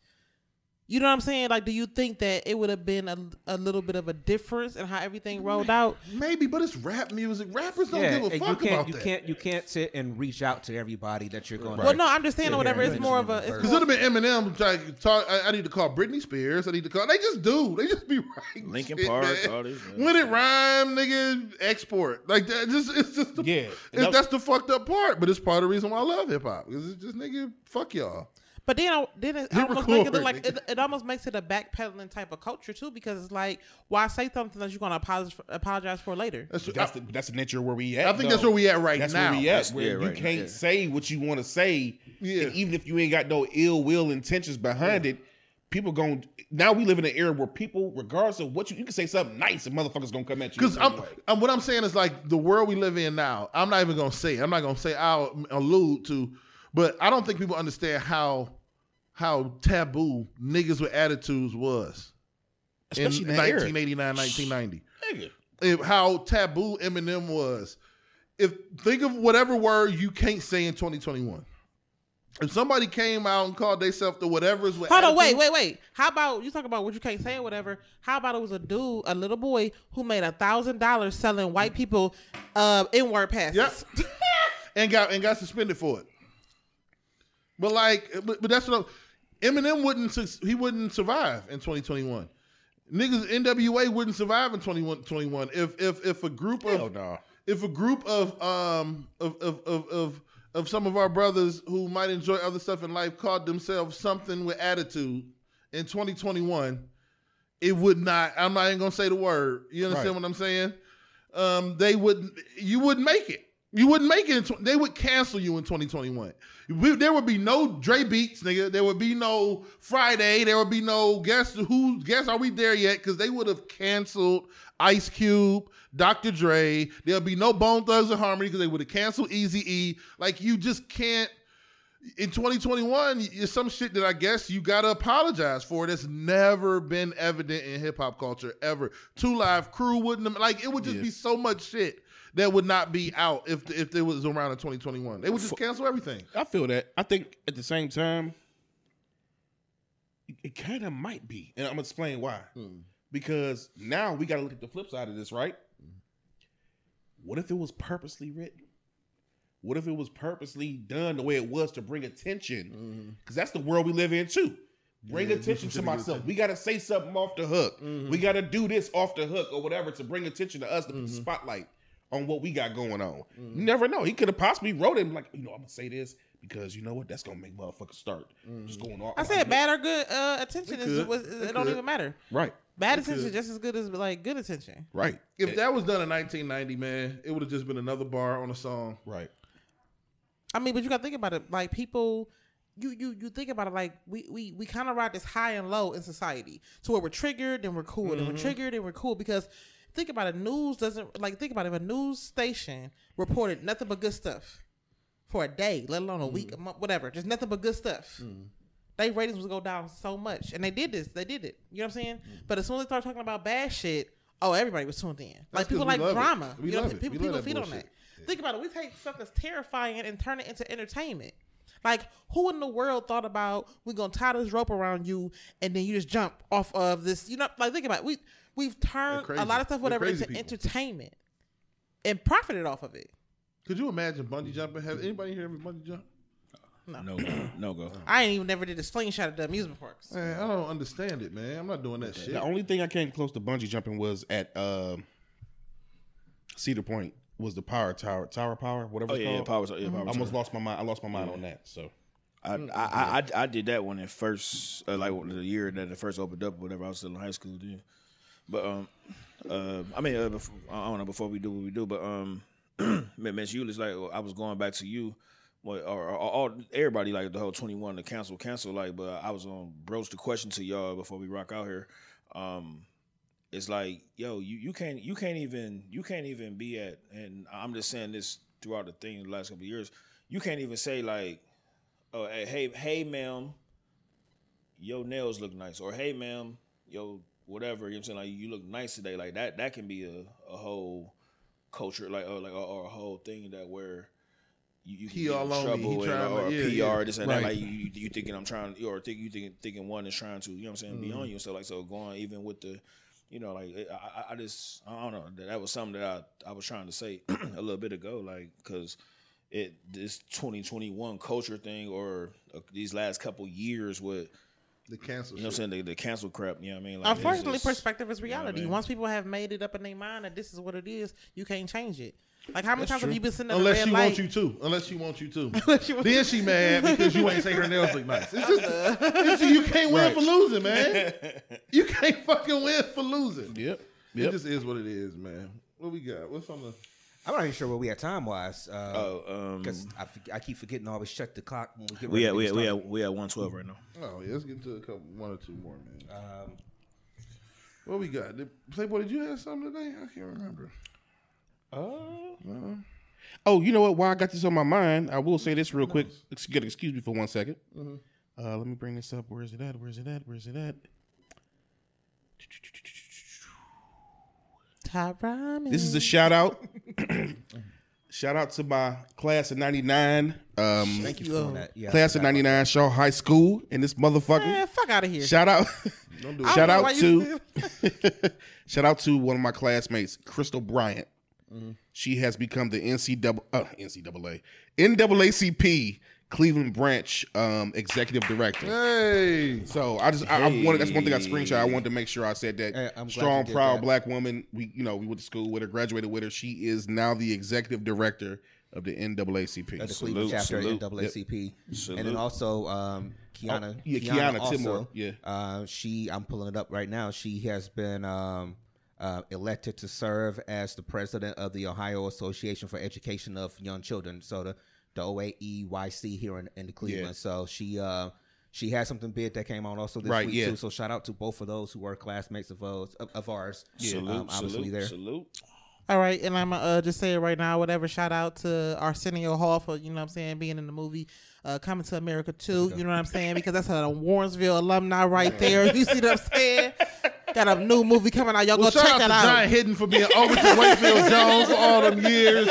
You know what I'm saying? Like, do you think that it would have been a little bit of a difference in how everything rolled out? Maybe, but it's rap music. Rappers don't give a fuck about that. You can't sit and reach out to everybody that you're going to. Well, no, I understand or whatever. It's more of a... Because it would have been Eminem like, talk, I need to call Britney Spears. I need to call... They just do. They just be right. Linkin Park, man. All these... When it rhyme, nigga, export. Like, that just, it's just... The, yeah. That's the fucked up part, but it's part of the reason why I love hip-hop. Because it's just, nigga, fuck y'all. But then it almost makes it look like it almost makes it a backpedaling type of culture too, because it's like, why say something that you're gonna apologize for later? That's the nature where we at. I think that's where we at right now. That's where we at. Where you can't say what you want to say, and even if you ain't got no ill will intentions behind it, people going. Now we live in an era where people, regardless of what you can say something nice, and motherfuckers gonna come at you. Because what I'm saying is like the world we live in now. I'm not even gonna say. I'm not gonna say. I'll allude to. But I don't think people understand how taboo niggas with attitudes was. Especially in 1989, 1990. Nigga. How taboo Eminem was. Think of whatever word you can't say in 2021. If somebody came out and called themselves the whatever's with attitude. Hold on, wait. How about, you talk about what you can't say or whatever, how about it was a dude, a little boy, who made $1,000 selling white people N-word passes. Yep. and got suspended for it. But but that's what Eminem wouldn't survive in 2021. Niggas NWA wouldn't survive in 2021 if a group of if a group of some of our brothers who might enjoy other stuff in life called themselves something with attitude in 2021, it would not. I'm not even gonna say the word. You understand what I'm saying? You wouldn't make it. You wouldn't make it. They would cancel you in 2021. There would be no Dre Beats, nigga. There would be no Friday. There would be no guess are we there yet? Because they would have canceled Ice Cube, Dr. Dre. There'll be no Bone Thugs and Harmony because they would have canceled Eazy-E. Like, you just can't. In 2021, it's some shit that I guess you got to apologize for. That's never been evident in hip-hop culture, ever. Two Live Crew wouldn't have. Like, it would just be so much shit that would not be out if it was around in 2021. They would just cancel everything. I feel that. I think at the same time, it kind of might be. And I'm going to explain why. Because now we got to look at the flip side of this, right? What if it was purposely written? What if it was purposely done the way it was to bring attention? Because that's the world we live in, too. Bring attention to myself. We got to say something off the hook. We got to do this off the hook or whatever to bring attention to us, to put the spotlight on what we got going on. You never know. He could have possibly wrote him like, I'm going to say this because you know what? That's going to make motherfuckers start. Just going on. I said bad or good attention. It don't even matter. Right. Bad attention is just as good as like good attention. Right. If that was done in 1990, man, it would have just been another bar on a song. Right. I mean, but you got to think about it. Like people... You think about it like we kind of ride this high and low in society to where we're triggered and we're cool and we're triggered and we're cool because think about it, news doesn't think about it, if a news station reported nothing but good stuff for a day, let alone a week, a month, whatever, just nothing but good stuff, their ratings would go down so much, and they did it, you know what I'm saying? But as soon as they start talking about bad shit, everybody was tuned in. That's like people like drama. You know, people feed on that. Yeah. Think about it. We take stuff that's terrifying and turn it into entertainment. Like, who in the world thought about we're going to tie this rope around you and then you just jump off of this? You know, like, think about it. We've turned a lot of stuff, whatever, into entertainment and profited off of it. Could you imagine bungee jumping? Have anybody here ever bungee jump? No. I ain't even never did a slingshot at the amusement parks. Man, I don't understand it, man. I'm not doing that shit. The only thing I came close to bungee jumping was at Cedar Point was the Power Tower, whatever it's called. Yeah, Power Tower. I almost lost my mind. I lost my mind on that, so. I did that one at first, like the year that it first opened up or whatever. I was still in high school then. But, before, I don't know, before we do what we do, but Miss Eula's like, I was going back to you. Or everybody, like the whole 21, the cancel, like, but I was gonna broach the question to y'all before we rock out here. It's like, yo, you can't even be at, and I'm just saying this throughout the thing the last couple of years, you can't even say like, oh, hey ma'am, your nails look nice, or hey ma'am, yo, whatever, you know what I'm saying, like, you look nice today, like that can be a whole culture, or a whole thing that where you can get in trouble, PR, this and that. Like you thinking I'm trying, or thinking one is trying to, you know what I'm saying, be on you. So like, so going even with the, you know, like I don't know. That was something that I was trying to say a little bit ago, like because this 2021 culture thing or these last couple years with the cancel, you know what I'm saying, the cancel crap. You know what I mean? Like, unfortunately, perspective is reality. You know what I mean? Once people have made it up in their mind that this is what it is, you can't change it. Like, how many times have you been sitting in the red light? Unless she wants you to. Then she mad because you ain't say her nails look nice. It's just, you can't win for losing, man. You can't fucking win for losing. Yep. It just is what it is, man. What we got? What's on the... I'm not even sure where we at time-wise. Because I keep forgetting to always check the clock. When we at 112 right now. Oh, yeah. Let's get to one or two more, man. What we got? Playboy, did you have something today? I can't remember. Oh, you know what? While I got this on my mind, I will say this real quick. Excuse me for 1 second. Mm-hmm. Let me bring this up. Where is it at? Top rhyming. This is a shout out. Shout out to my class of 99. Thank you for that. Yeah, class of 99, Shaw High School, and this motherfucker. Man, fuck out of here. Shout out. Don't do it. Shout out to one of my classmates, Crystal Bryant. Mm-hmm. She has become the NAACP Cleveland branch executive director. Hey! So I wanted, that's one thing I screenshot. I wanted to make sure I said that. Hey, I'm strong, proud that. Black woman. We went to school with her, graduated with her. She is now the executive director of the NAACP. That's the Cleveland chapter of NAACP. Yep. And then also Kiana. Oh, yeah, Kiana also, Timor. Yeah. I'm pulling it up right now. She has been elected to serve as the president of the Ohio Association for Education of Young Children, so the OAEYC here in the Cleveland. Yeah. So she had something big that came on also this week too. So shout out to both of those who were classmates of ours. Yeah. Salute. All right, and I'm gonna just say it right now. Whatever. Shout out to Arsenio Hall for being in the movie. Coming to America too. You know what I'm saying, because that's a Warrensville alumni right there. You see what I'm saying? Got a new movie coming out. Y'all go check that out. Shout out to Giant Hidden for being over to Wakefield Jones for all them years.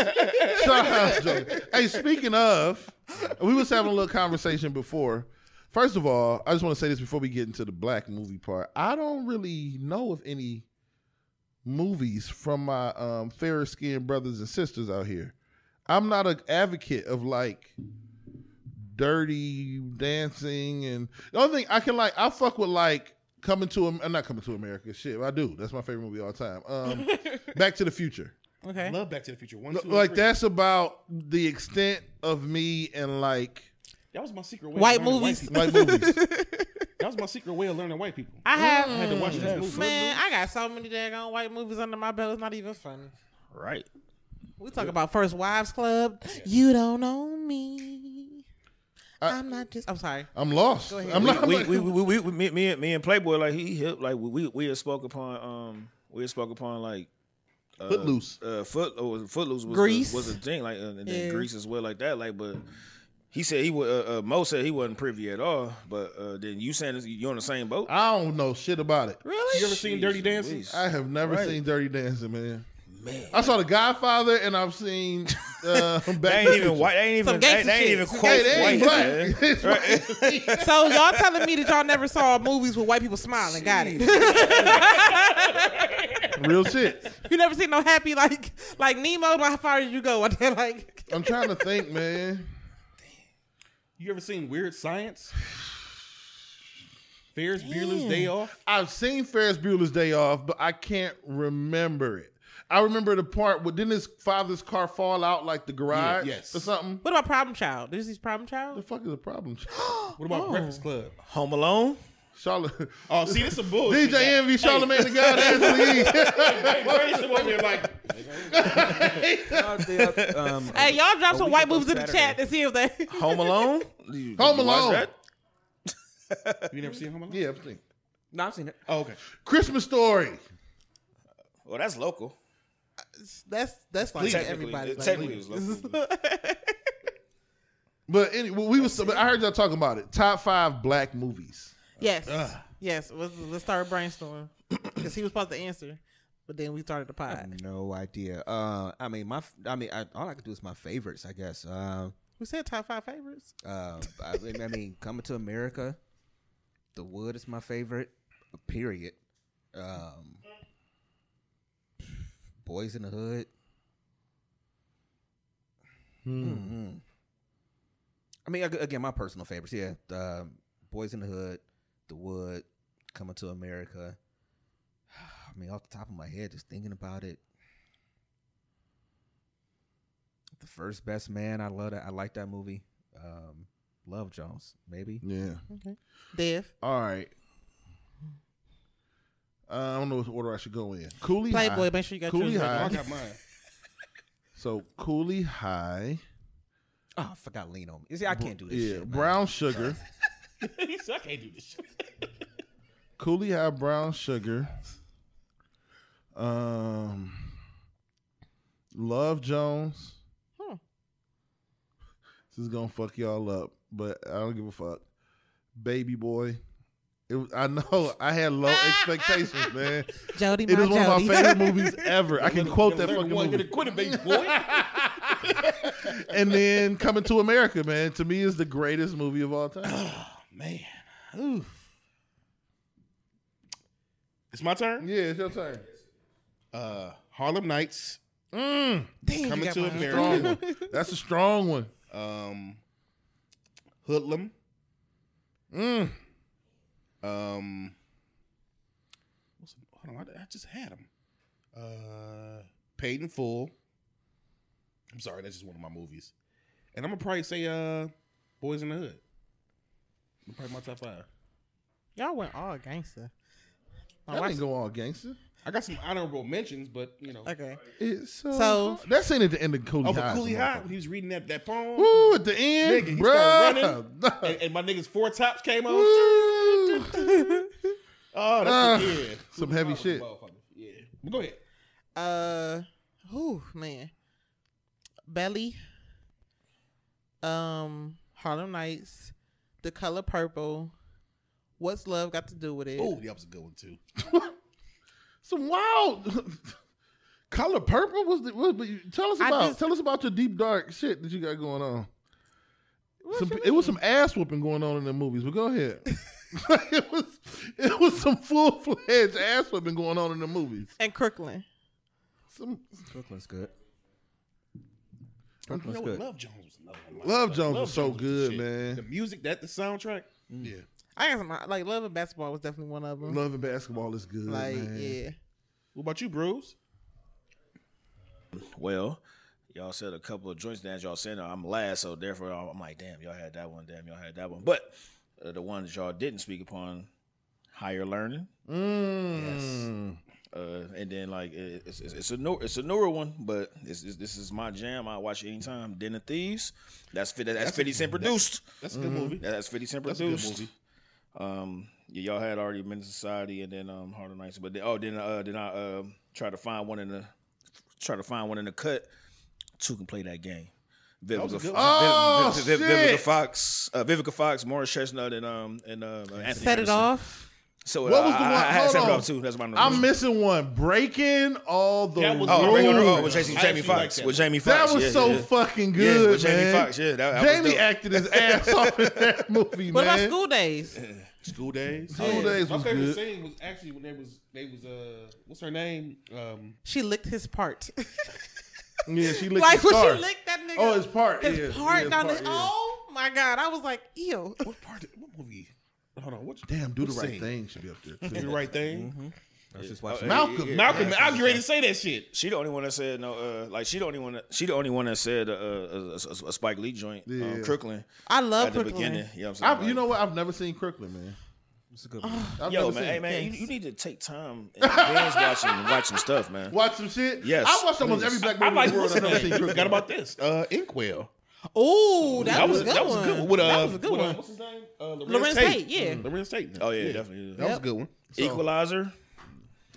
Shout out to Jones. Hey, speaking of, we was having a little conversation before. First of all, I just want to say this before we get into the black movie part. I don't really know of any movies from my fair-skinned brothers and sisters out here. I'm not an advocate of like dirty dancing and the only thing I can like, I fuck with like Coming to America. Shit, I do. That's my favorite movie of all time. Back to the Future. Okay. I love Back to the Future. 1, 2, like, three. That's about the extent of me and, like... That was my secret way of learning white movies. That was my secret way of learning white people. I had to watch this movie. Man, I got so many daggone white movies under my belt. It's not even funny. Right. We talk about First Wives Club. Yeah. You don't know me. I'm sorry. I'm lost. Go ahead. Me and Playboy, like we had spoke upon like Footloose. Footloose was a thing, like and then Grease as well, like that. Like, but he said Mo said he wasn't privy at all. But then you saying you're on the same boat. I don't know shit about it. Really? You ever seen Dirty Dancing? I have never seen Dirty Dancing, man. Man. I saw The Godfather, and I've seen. They ain't even white. So y'all telling me that y'all never saw movies with white people smiling? Jeez. Got it. Real shit. You never seen no happy like Nemo? How far did you go? Like I'm trying to think, man. Damn. You ever seen Weird Science? Ferris Bueller's Day Off. I've seen Ferris Bueller's Day Off, but I can't remember it. I remember the part where didn't his father's car fall out like the garage or something? What about Problem Child? Is he Problem Child? The fuck is a Problem Child? What about Breakfast Club? Home Alone? Charlotte. Oh, see, this is some bullshit. DJ Envy, Charlamagne the God, Ashley. Hey, y'all drop some white movies in the chat to see if they. Home Alone? Home Alone. You never seen Home Alone? Yeah, I've seen it. No, I've seen it. Oh, okay. Christmas Story. Well, that's local. That's like everybody. Technically, it was local. But anyway, I heard y'all talking about it. Top 5 black movies. Yes. Yes. Let's start brainstorming because he was supposed to answer, but then we started the pod. I have no idea. All I could do is my favorites, I guess. We said top 5 favorites. Coming to America, The Wood is my favorite. Period. Boys in the Hood. Again, my personal favorites. Yeah, Boys in the Hood, The Wood, Coming to America. Off the top of my head, just thinking about it. The first Best Man, I love that. I like that movie. Love Jones, maybe. Yeah. Okay. Dave. All right. I don't know what order I should go in. Cooley High. Playboy, make sure you got Cooley High. I got mine. So Cooley High. Oh, I forgot Lean On Me. See, I can't do this shit. Yeah, Brown Sugar. He said, I can't do this shit. Cooley High, Brown Sugar. Love Jones. This is going to fuck y'all up, but I don't give a fuck. Baby Boy. I know I had low expectations, man. Jody, it is one of my favorite movies ever. I can quote that fucking movie. Quit it, baby boy. And then Coming to America, man, to me is the greatest movie of all time. Oh, man. Oof. It's my turn? Yeah, it's your turn. Harlem Nights. Coming to America. That's a strong one. Hoodlum. I just had them. Paid in Full. I'm sorry, that's just one of my movies. And I'm gonna probably say Boys in the Hood. Probably my top 5. Y'all went all gangster. I didn't go all gangster. I got some honorable mentions, but you know. Okay. So that scene at the end of Cooley High. Cooley High, when he was reading that poem. Woo, at the end, nigga, he started running, and my niggas 4 tops came on. Oh, that's the end. Some heavy shit. Yeah, well, go ahead. Man, Belly, Harlem Nights, The Color Purple. What's Love Got to Do with It? Oh, that was a good one too. Some wild Color Purple was the. Tell us about your deep dark shit that you got going on. It was some ass whooping going on in the movies, but go ahead. It was some full fledged ass whooping going on in the movies. And Crooklyn. Crooklyn's good. Crooklyn's good. Love Jones was another one. Love Jones was so good, man. The music, the soundtrack. Mm. Yeah. I got some, like, Love and Basketball was definitely one of them. Love and Basketball is good, like, man. Yeah. What about you, Bruce? Well, y'all said a couple of joints that y'all said I'm last, so therefore I'm like, damn, y'all had that one. Damn, y'all had that one. But the one that y'all didn't speak upon, Higher Learning. Mm. Yes. And then like it's a newer one, but this is my jam. I watch it anytime. Den of Thieves. That's 50 Cent produced. That's a good movie. That's 50 Cent produced. That's a good movie. Y'all had already Men's Society and then Harlem Nights, but then I try to find one in the cut. Two Can Play That Game. Vivica Fox, Morris Chestnut, and Anthony Set Anderson. It Off. So what was the one? I had Set It Off too. That's my number. I'm missing one. Breaking All the Rules. With Jamie Foxx. That was so fucking good. Yeah, with Jamie Foxx. Yeah, Jamie acted his ass off in that movie. What about School Days? School Days was good. My favorite scene was actually when they was what's her name? She licked his part. Yeah, she licked his part. Like when she licked that nigga. Oh, his part. His part down there. Oh my God, I was like, ew. What movie? Hold on, do the right thing should be up there. Do the right thing. I was just watching Malcolm. I was ready to say that shit. She the only one that said no. Like she the only one. She the only one that said a Spike Lee joint. Yeah. Crooklyn. I love at Crooklyn. The beginning. You know what I'm saying? You know what? I've never seen Crooklyn, man. It's a good one. Yo, man, hey, man, you need to take time and watch some stuff, man. Watch some shit? Yes. I watched almost every black movie in the world. I've never seen Crooklyn. Forgot about this. Inkwell. Oh, that was a good one. That was a good one. What's his name? Lawrence Tate. Yeah. Lawrence Tate. Oh, yeah, definitely. That was a good one. Equalizer.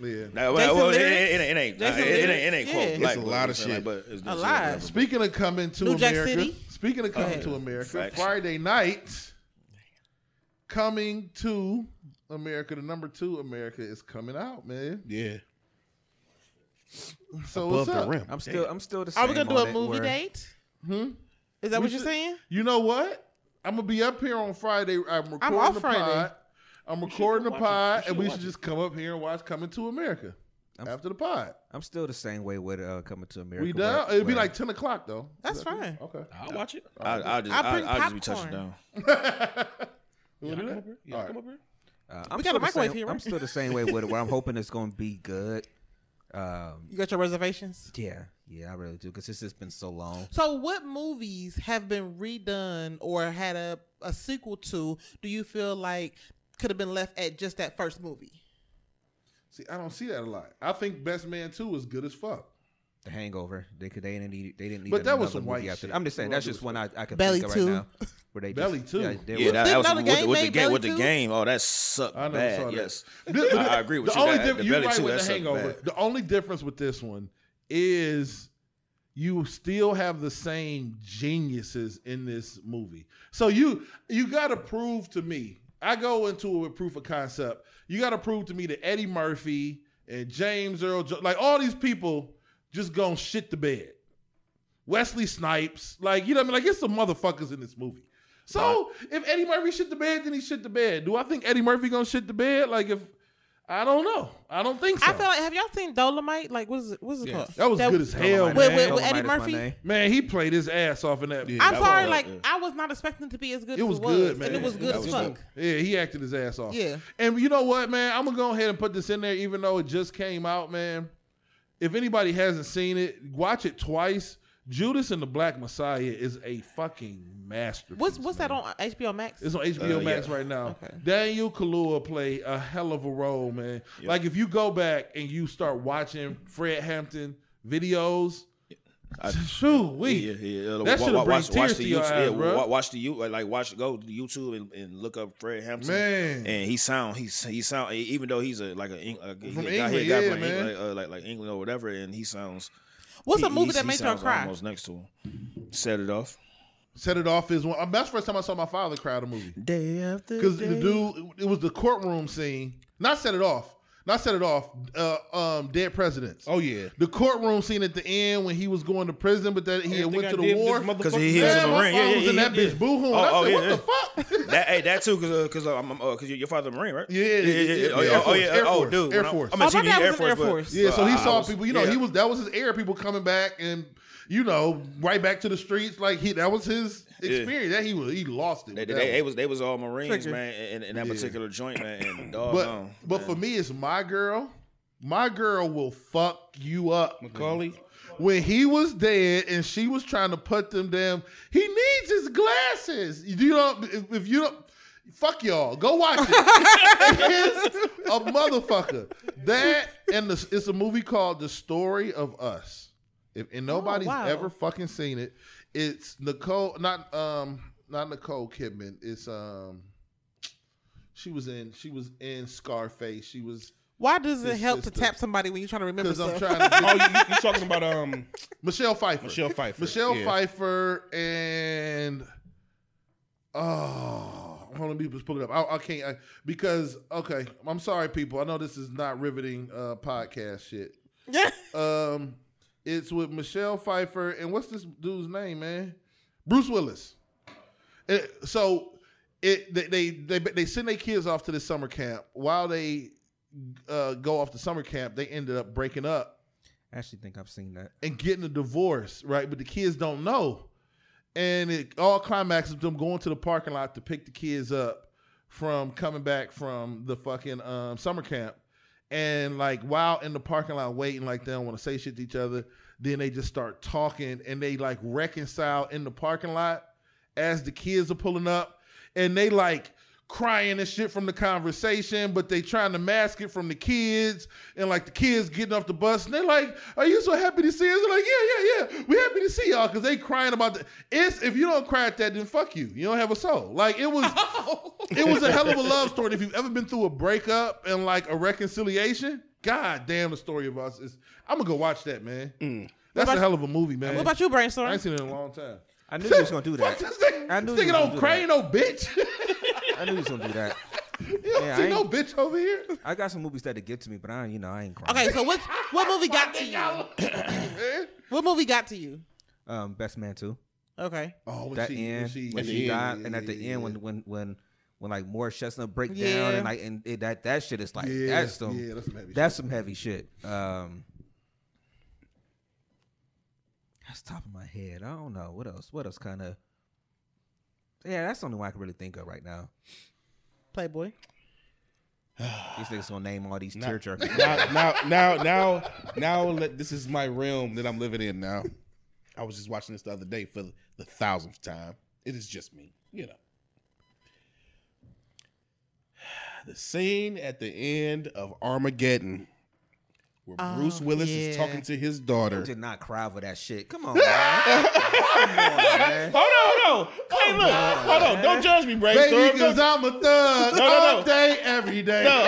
Yeah. It ain't quote. It's a lot of shit. A lot. Speaking of Coming to America. Speaking of Coming to America, Friday night. Coming to America, the number 2 America is coming out, man. Yeah. So above what's up? The rim. I'm still the same. Are we gonna do a movie date? Hmm. Is that what you're saying? You know what? I'm gonna be up here on Friday. I'm recording the pod, and we should just come up here and watch Coming to America after the pod. I'm still the same way with Coming to America. We down. It'll be like 10 o'clock though. That's fine. Cool? Okay. I'll watch it. I'll just be touching down. Come over here. We got a microwave here, right? I'm still the same way with it, where I'm hoping it's going to be good. You got your reservations? Yeah, I really do, because it's just been so long. So what movies have been redone or had a sequel to do you feel like could have been left at just that first movie? See, I don't see that a lot. I think Best Man 2 is good as fuck. The Hangover. They didn't need. But that was some white shit. I'm just saying that's just one I can think of right now. Belly 2. Yeah, that was with the game. Oh, that sucked bad. Yes, I agree with you. You're right with The Hangover. The only difference with this one is you still have the same geniuses in this movie. So you got to prove to me. I go into it with proof of concept. You got to prove to me that Eddie Murphy and James Earl Jones, like all these people, just gonna shit the bed. Wesley Snipes, like, you know what I mean? Like, it's some motherfuckers in this movie. So if Eddie Murphy shit the bed, then he shit the bed. Do I think Eddie Murphy gonna shit the bed? Like, if I don't know. I don't think so. I feel like, have y'all seen Dolomite? Like, what is it called? That was good as hell, man. With Eddie Murphy? Man, he played his ass off in that. Yeah, I'm sorry, like, yeah. I was not expecting it to be as good as it was. It was good, man. And it was good as fuck. Yeah, he acted his ass off. Yeah. And you know what, man? I'm gonna go ahead and put this in there, even though it just came out, man. If anybody hasn't seen it, watch it twice. Judas and the Black Messiah is a fucking masterpiece. What's that on HBO Max? It's on HBO Max right now. Okay. Daniel Kaluuya played a hell of a role, man. Yep. Like, if you go back and you start watching Fred Hampton videos, that should have brought tears to your eyes, bro. Go to YouTube and look up Fred Hampton. Man, and he sound. Even though he's a guy from England or whatever, and he sounds. What's a movie that makes her cry? Almost next to him. Set It Off. Set It Off is one. That's the first time I saw my father cry at a movie. Day after day. Because the dude, it was the courtroom scene. Not Set It Off. Dead Presidents. Oh yeah. The courtroom scene at the end when he was going to prison, but that he went to the war because he was in the ring. Yeah, was in that bitch boohoo. I said, what the fuck? That too, because your father Marine, right? Yeah. Oh, dude. Air Force. I mean, Air Force. Yeah. So he saw people. You know, that was his air. People coming back and. You know, right back to the streets. Like that was his experience. Yeah. That he lost it. They was all Marines, Trigger. Man, in that particular joint, man. And dog, but for me, it's My Girl. My Girl will fuck you up, Macaulay. When he was dead and she was trying to put them down, he needs his glasses. You know, if you don't. Fuck y'all. Go watch it. It's a motherfucker. That and it's a movie called The Story of Us. And nobody's ever fucking seen it. It's Nicole, not Nicole Kidman. It's she was in Scarface. She was. Why does it help to tap somebody when you're trying to remember? Because I'm trying to. you're talking about Michelle Pfeiffer. Pfeiffer and hold on, people, just pull it up. I can't because I'm sorry, people. I know this is not riveting podcast shit. Yeah. It's with Michelle Pfeiffer and what's this dude's name, man? Bruce Willis. They send their kids off to the summer camp. While they go off to summer camp, they ended up breaking up. I actually think I've seen that. And getting a divorce, right? But the kids don't know. And it all climaxes them going to the parking lot to pick the kids up from coming back from the fucking summer camp. And like while in the parking lot waiting, like they don't want to say shit to each other, then they just start talking and they like reconcile in the parking lot as the kids are pulling up, and they like crying and shit from the conversation, but they trying to mask it from the kids, and like the kids getting off the bus and they like, "Are you so happy to see us?" They're like, yeah, we're happy to see y'all, because they crying about the it's if you don't cry at that, then fuck you, you don't have a soul. Like it was it was a hell of a love story. If you've ever been through a breakup and like a reconciliation, god damn, the story of us is, I'm gonna go watch that, man. That's a hell of a movie, man. What about you, Brainstorm? I ain't seen it in a long time. I knew you was gonna do that. I knew you was gonna do that. No bitch. I knew you was gonna do that. You don't see no bitch over here. I got some movies that they give to me, but I ain't crying. Okay, so what movie got to you? What movie got to you? Best Man 2. Okay. Oh, that end when she died, and at the end when like more Chestnut break down, and like and that shit is like that's some heavy shit. That's top of my head. I don't know. What else kind of... Yeah, that's the only one I can really think of right now. Playboy. These niggas gonna name all these tearjerkers. Now, this is my realm that I'm living in now. I was just watching this the other day for the 1000th time. It is just me, you know. The scene at the end of Armageddon, where Bruce Willis is talking to his daughter. You did not cry for that shit. Come on, man. Hold on. Hey, look. Hold on. Don't judge me, Brainstorm. Baby, because I'm a thug all day, every day. No,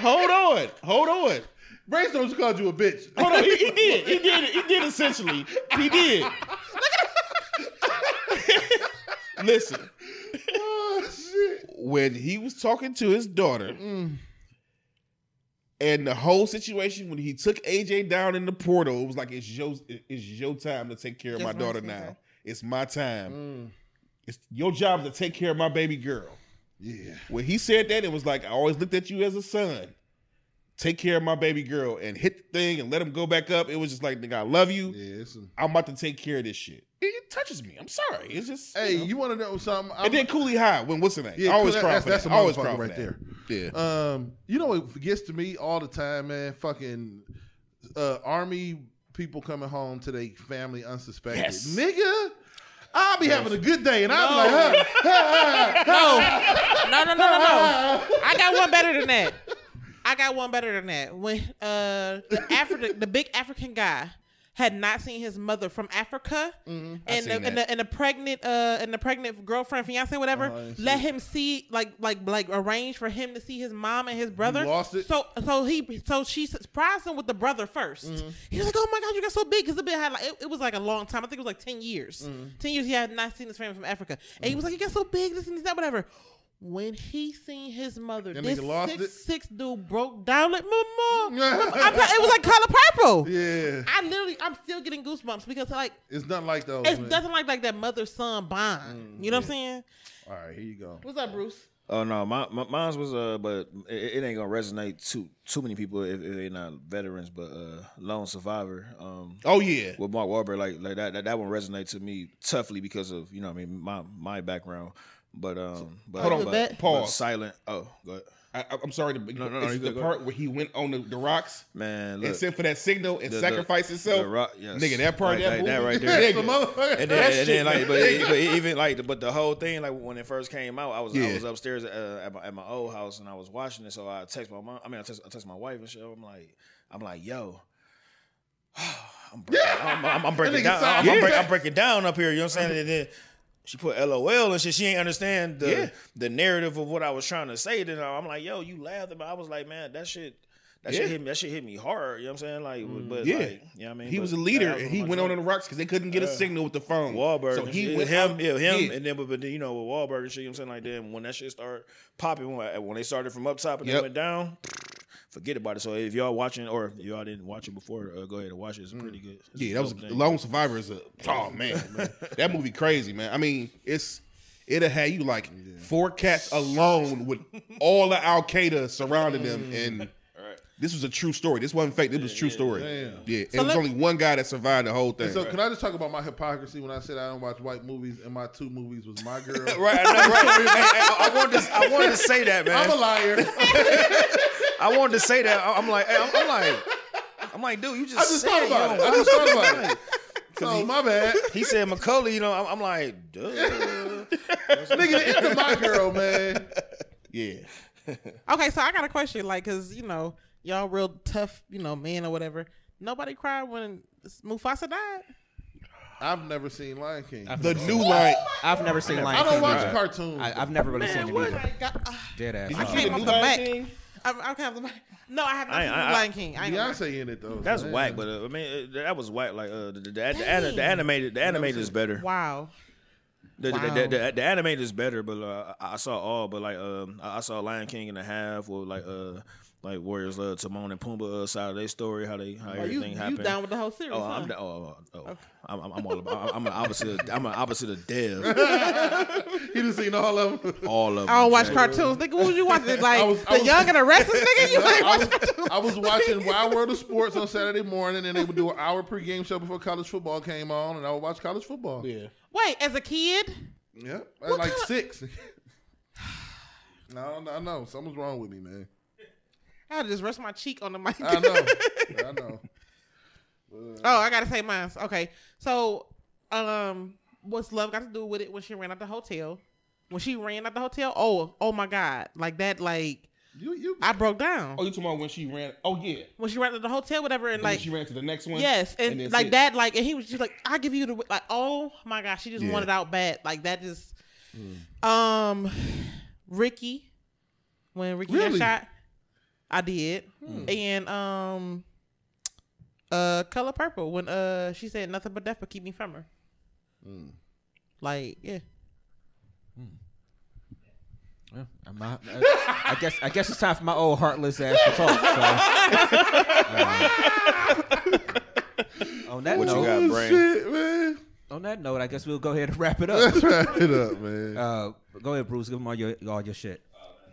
hold on. Brainstorm just called you a bitch. Hold on. He did essentially. He did. Listen. Oh, shit. When he was talking to his daughter... And the whole situation when he took AJ down in the portal, it was like, it's your time to take care of my daughter now. That. It's my time. It's your job to take care of my baby girl. Yeah. When he said that, it was like, I always looked at you as a son. Take care of my baby girl, and hit the thing and let him go back up. It was just like, nigga, I love you. Yeah, I'm about to take care of this shit. It touches me. I'm sorry. It's just. Hey, you want to know something? And then Cooley High. What's the name? Yeah, I always cry for that. That's a motherfucker right there. Yeah. You know what gets to me all the time, man? Fucking Army people coming home to their family unsuspected. Yes. Nigga, I'll be having a good day, and I'll be like, No. I got one better than that. When the big African guy had not seen his mother from Africa, and the pregnant girlfriend, fiance, whatever, let him see like arrange for him to see his mom and his brother. You lost it. So she surprised him with the brother first. Mm-hmm. He was like, "Oh my God, you got so big!" Because it was like a long time. I think it was like 10 years. Mm-hmm. 10 years he had not seen his family from Africa, and he was like, "You got so big, this and that, whatever." When he seen his mother, that this six dude broke down like, "Mama." It was like Color Purple. Yeah. I'm still getting goosebumps because like it's nothing like those. It's nothing like that mother son bond. You know what I'm saying? All right, here you go. What's up, Bruce? Oh no, mine's was but it ain't gonna resonate too many people if they're not veterans, but Lone Survivor. Oh yeah, with Mark Wahlberg, like that one resonated to me toughly because of my background. But hold on, pause. Silent. Oh, go ahead. I'm sorry. No, it's the part where he went on the rocks, man, look, and sent for that signal and sacrificed himself. The rock, yes. Nigga, that part, that right there. Nigga. But the whole thing, like when it first came out, I was upstairs at my old house and I was watching it. So I text my mom. I text my wife and shit. I'm like, yo. I'm breaking down up here. You know what I'm saying? And then, she put LOL and shit. She ain't understand the narrative of what I was trying to say. Then I'm like, yo, you laughed about it. I was like, man, that shit hit me hard. You know what I'm saying? Like, you know what I mean? He was a leader and he went on the rocks because they couldn't get a signal with the phone. Wahlberg. So he went him. And then, but with Wahlberg and shit, you know what I'm saying? Like, then when that shit started popping, when they started from up top and they went down, forget about it. So if y'all watching or if y'all didn't watch it before, go ahead and watch it. It's pretty good. It's that was thing. Lone Survivor is man. That movie crazy, man. I mean, it'll have you like four cats alone with all of Al Qaeda surrounding them, and this was a true story. This wasn't fake. This was true story. Damn. Yeah, and so it was only one guy that survived the whole thing. So can I just talk about my hypocrisy when I said I don't watch white movies and my two movies was my girl? Right. I wanted to say that, man. I'm a liar. I wanted to say that. I'm like, dude, you just. I just thought about it. Oh, my bad. He said McCullough. You know, I'm like, dude. Nigga, it's my girl, man. Yeah. Okay, so I got a question, like, cause you know y'all real tough, you know, men or whatever. Nobody cried when Mufasa died. I've never seen Lion King. I've never seen Lion King. I don't watch cartoons. I've never really seen it either. Dead ass. I have the Lion King. I ain't say in it though. That's so whack, but I mean that was whack. Like the animated is better. Wow. The animated is better, but I saw all. But like I saw Lion King and a half, or like Warriors Timon and Pumbaa side of their story, how everything happened. You down with the whole series? Oh, huh? I'm opposite of Dev. You done seen all of them? All of them. I don't watch cartoons, nigga. What you watching? Like the Young and the Restless, nigga. You like I was watching Wild World of Sports on Saturday morning, and they would do an hour pregame show before college football came on, and I would watch college football. Yeah. Wait, as a kid? Yeah, at like six. I know. Something's wrong with me, man. I just rest my cheek on the mic. I know. Oh, I got to say mine. Okay. So, what's love got to do with it when she ran out the hotel? Oh my God. Like that, like. I broke down. Oh, you talking about when she ran? Oh yeah, when she ran to the hotel, whatever, and like she ran to the next one. Yes, and like that, like, and he was just like, "I give you the like." Oh my gosh, she just wanted out bad. Like that just, Ricky, when Ricky got shot, I did, and Color Purple when she said nothing but death but keep me from her. Like yeah. I guess it's time for my old heartless ass to talk. So. On that note, I guess we'll go ahead and wrap it up. Let's wrap it up, man. Go ahead, Bruce. Give them all your shit.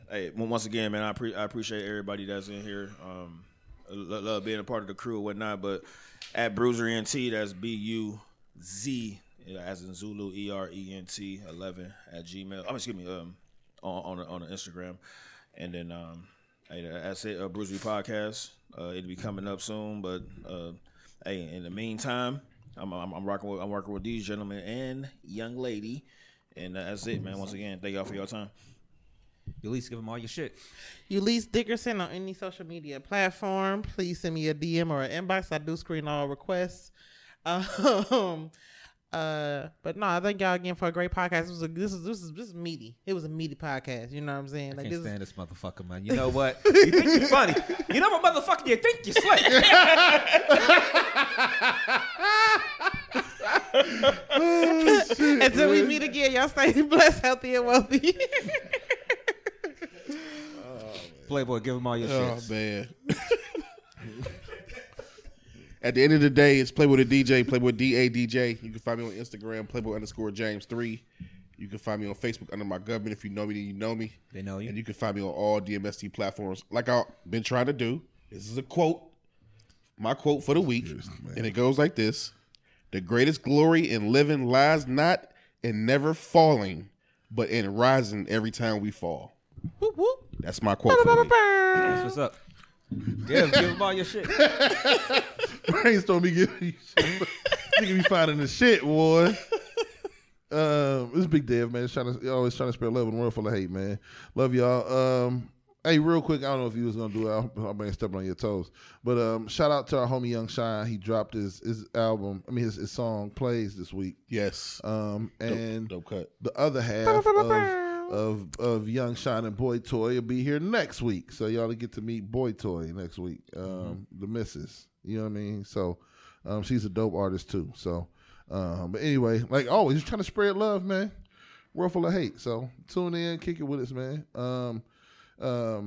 Hey, once again, man, I appreciate everybody that's in here. Love being a part of the crew and whatnot. But at Bruiser ENT, that's BUZ as in Zulu ERENT 11 at Gmail. On Instagram, and then that's it. Bruisery Podcast, it'll be coming up soon. But hey, in the meantime, I'm working with these gentlemen and young lady, and that's it, man. Once again, thank y'all for your time. Ulysses, give them all your shit. Ulysses Dickerson on any social media platform. Please send me a DM or an inbox. I do screen all requests. But no, I thank y'all again for a great podcast. This is meaty. It was a meaty podcast. You know what I'm saying? I can't stand this motherfucker, man. You know what? You think you're funny. You know what, motherfucker? You think you're slick. Oh, shit, until we meet again, y'all stay blessed, healthy, and wealthy. Playboy, give them all your shit. Oh, man. At the end of the day, it's Playboy the DJ, Playboy DADJ. You can find me on Instagram, Playboy _James3. You can find me on Facebook under my government. If you know me, then you know me. They know you. And you can find me on all DMST platforms. Like I've been trying to do, this is a quote, my quote for the week. Yes, and it goes like this. The greatest glory in living lies not in never falling, but in rising every time we fall. Whoop, whoop. That's my quote for the week. That's what's up. Dev, give them all your shit. Brainstorm me giving you shit. Nigga be finding the shit, boy. It's Big Dev, man. Always trying to spread love in a world full of hate, man. Love y'all. Hey, real quick, I don't know if you was gonna do it. I may have stepped on your toes, but shout out to our homie Young Shine. He dropped his album. I mean, his song Plays this week. Yes. And dope cut. The other half of Young Shine and Boy Toy will be here next week, so y'all get to meet Boy Toy next week. The missus, you know what I mean. So, she's a dope artist too. So, but anyway, like always, just trying to spread love, man. World full of hate. So tune in, kick it with us, man. Like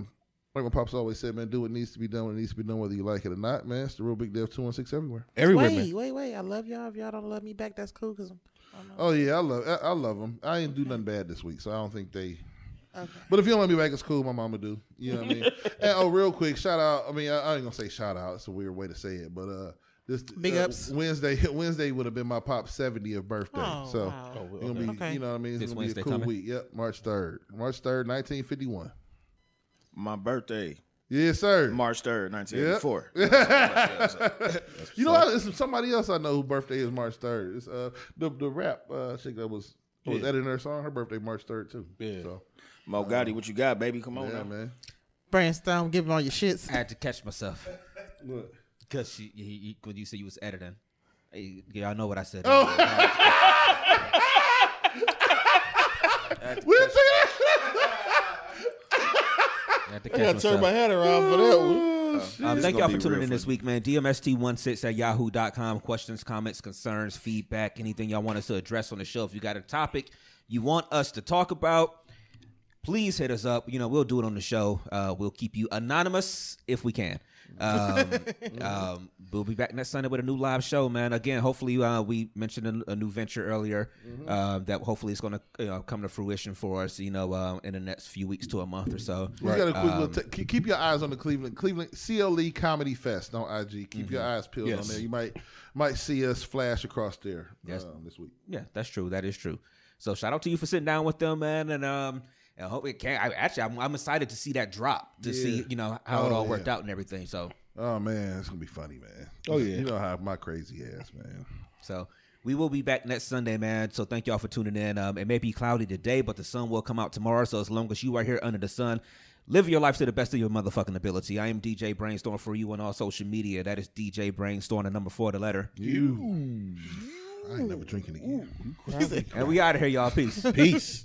my pops always said, man, do what needs to be done when it needs to be done, whether you like it or not, man. It's the real Big Dev 216 everywhere. Wait, I love y'all. If y'all don't love me back, that's cool. Cause. Oh yeah, I love them. I didn't do nothing bad this week, so I don't think they. Okay. But if you don't let me back, it's cool. My mama do. You know what I mean? And, real quick, shout out. I mean, I ain't gonna say shout out. It's a weird way to say it, but this big ups. Wednesday would have been my pop's 70th birthday. Oh, so wow. It's gonna be, you know what I mean? It's this gonna Wednesday be a cool coming? Week. Yep, March 3rd, 1951. My birthday. Yes, sir. March 3rd, 1984. Yep. You know, it's somebody else I know whose birthday is March 3rd. It's the rap chick that was editing her song. Her birthday March 3rd, too. Yeah. So, Mo Gotti, what you got, baby? Come on now, man. Brainstorm, give him all your shits. I had to catch myself. What? Because when you said you was editing. Y'all know what I said. Oh. I got to turn my head around for that one. Thank y'all for tuning in this week, man. DMST16@yahoo.com. Questions, comments, concerns, feedback, anything y'all want us to address on the show. If you got a topic you want us to talk about, please hit us up. You know, we'll do it on the show. We'll keep you anonymous if we can. We'll be back next Sunday with a new live show, man. Again, hopefully we mentioned a new venture earlier that hopefully is going to come to fruition for us, in the next few weeks to a month or so. Right. Got a quick keep your eyes on the Cleveland CLE Comedy Fest on IG. Keep your eyes peeled on there. You might see us flash across there this week. Yeah, that's true. That is true. So shout out to you for sitting down with them, man, and I hope it can. I'm excited to see that drop to see how it all worked out and everything. So, oh man, it's gonna be funny, man. Oh yeah, you know how my crazy ass, man. So we will be back next Sunday, man. So thank y'all for tuning in. It may be cloudy today, but the sun will come out tomorrow. So as long as you are here under the sun, live your life to the best of your motherfucking ability. I am DJ Brainstorm for you on all social media. That is DJ Brainstorm, the number 4, the letter. You. I ain't never drinking again. And we out of here, y'all. Peace. Peace.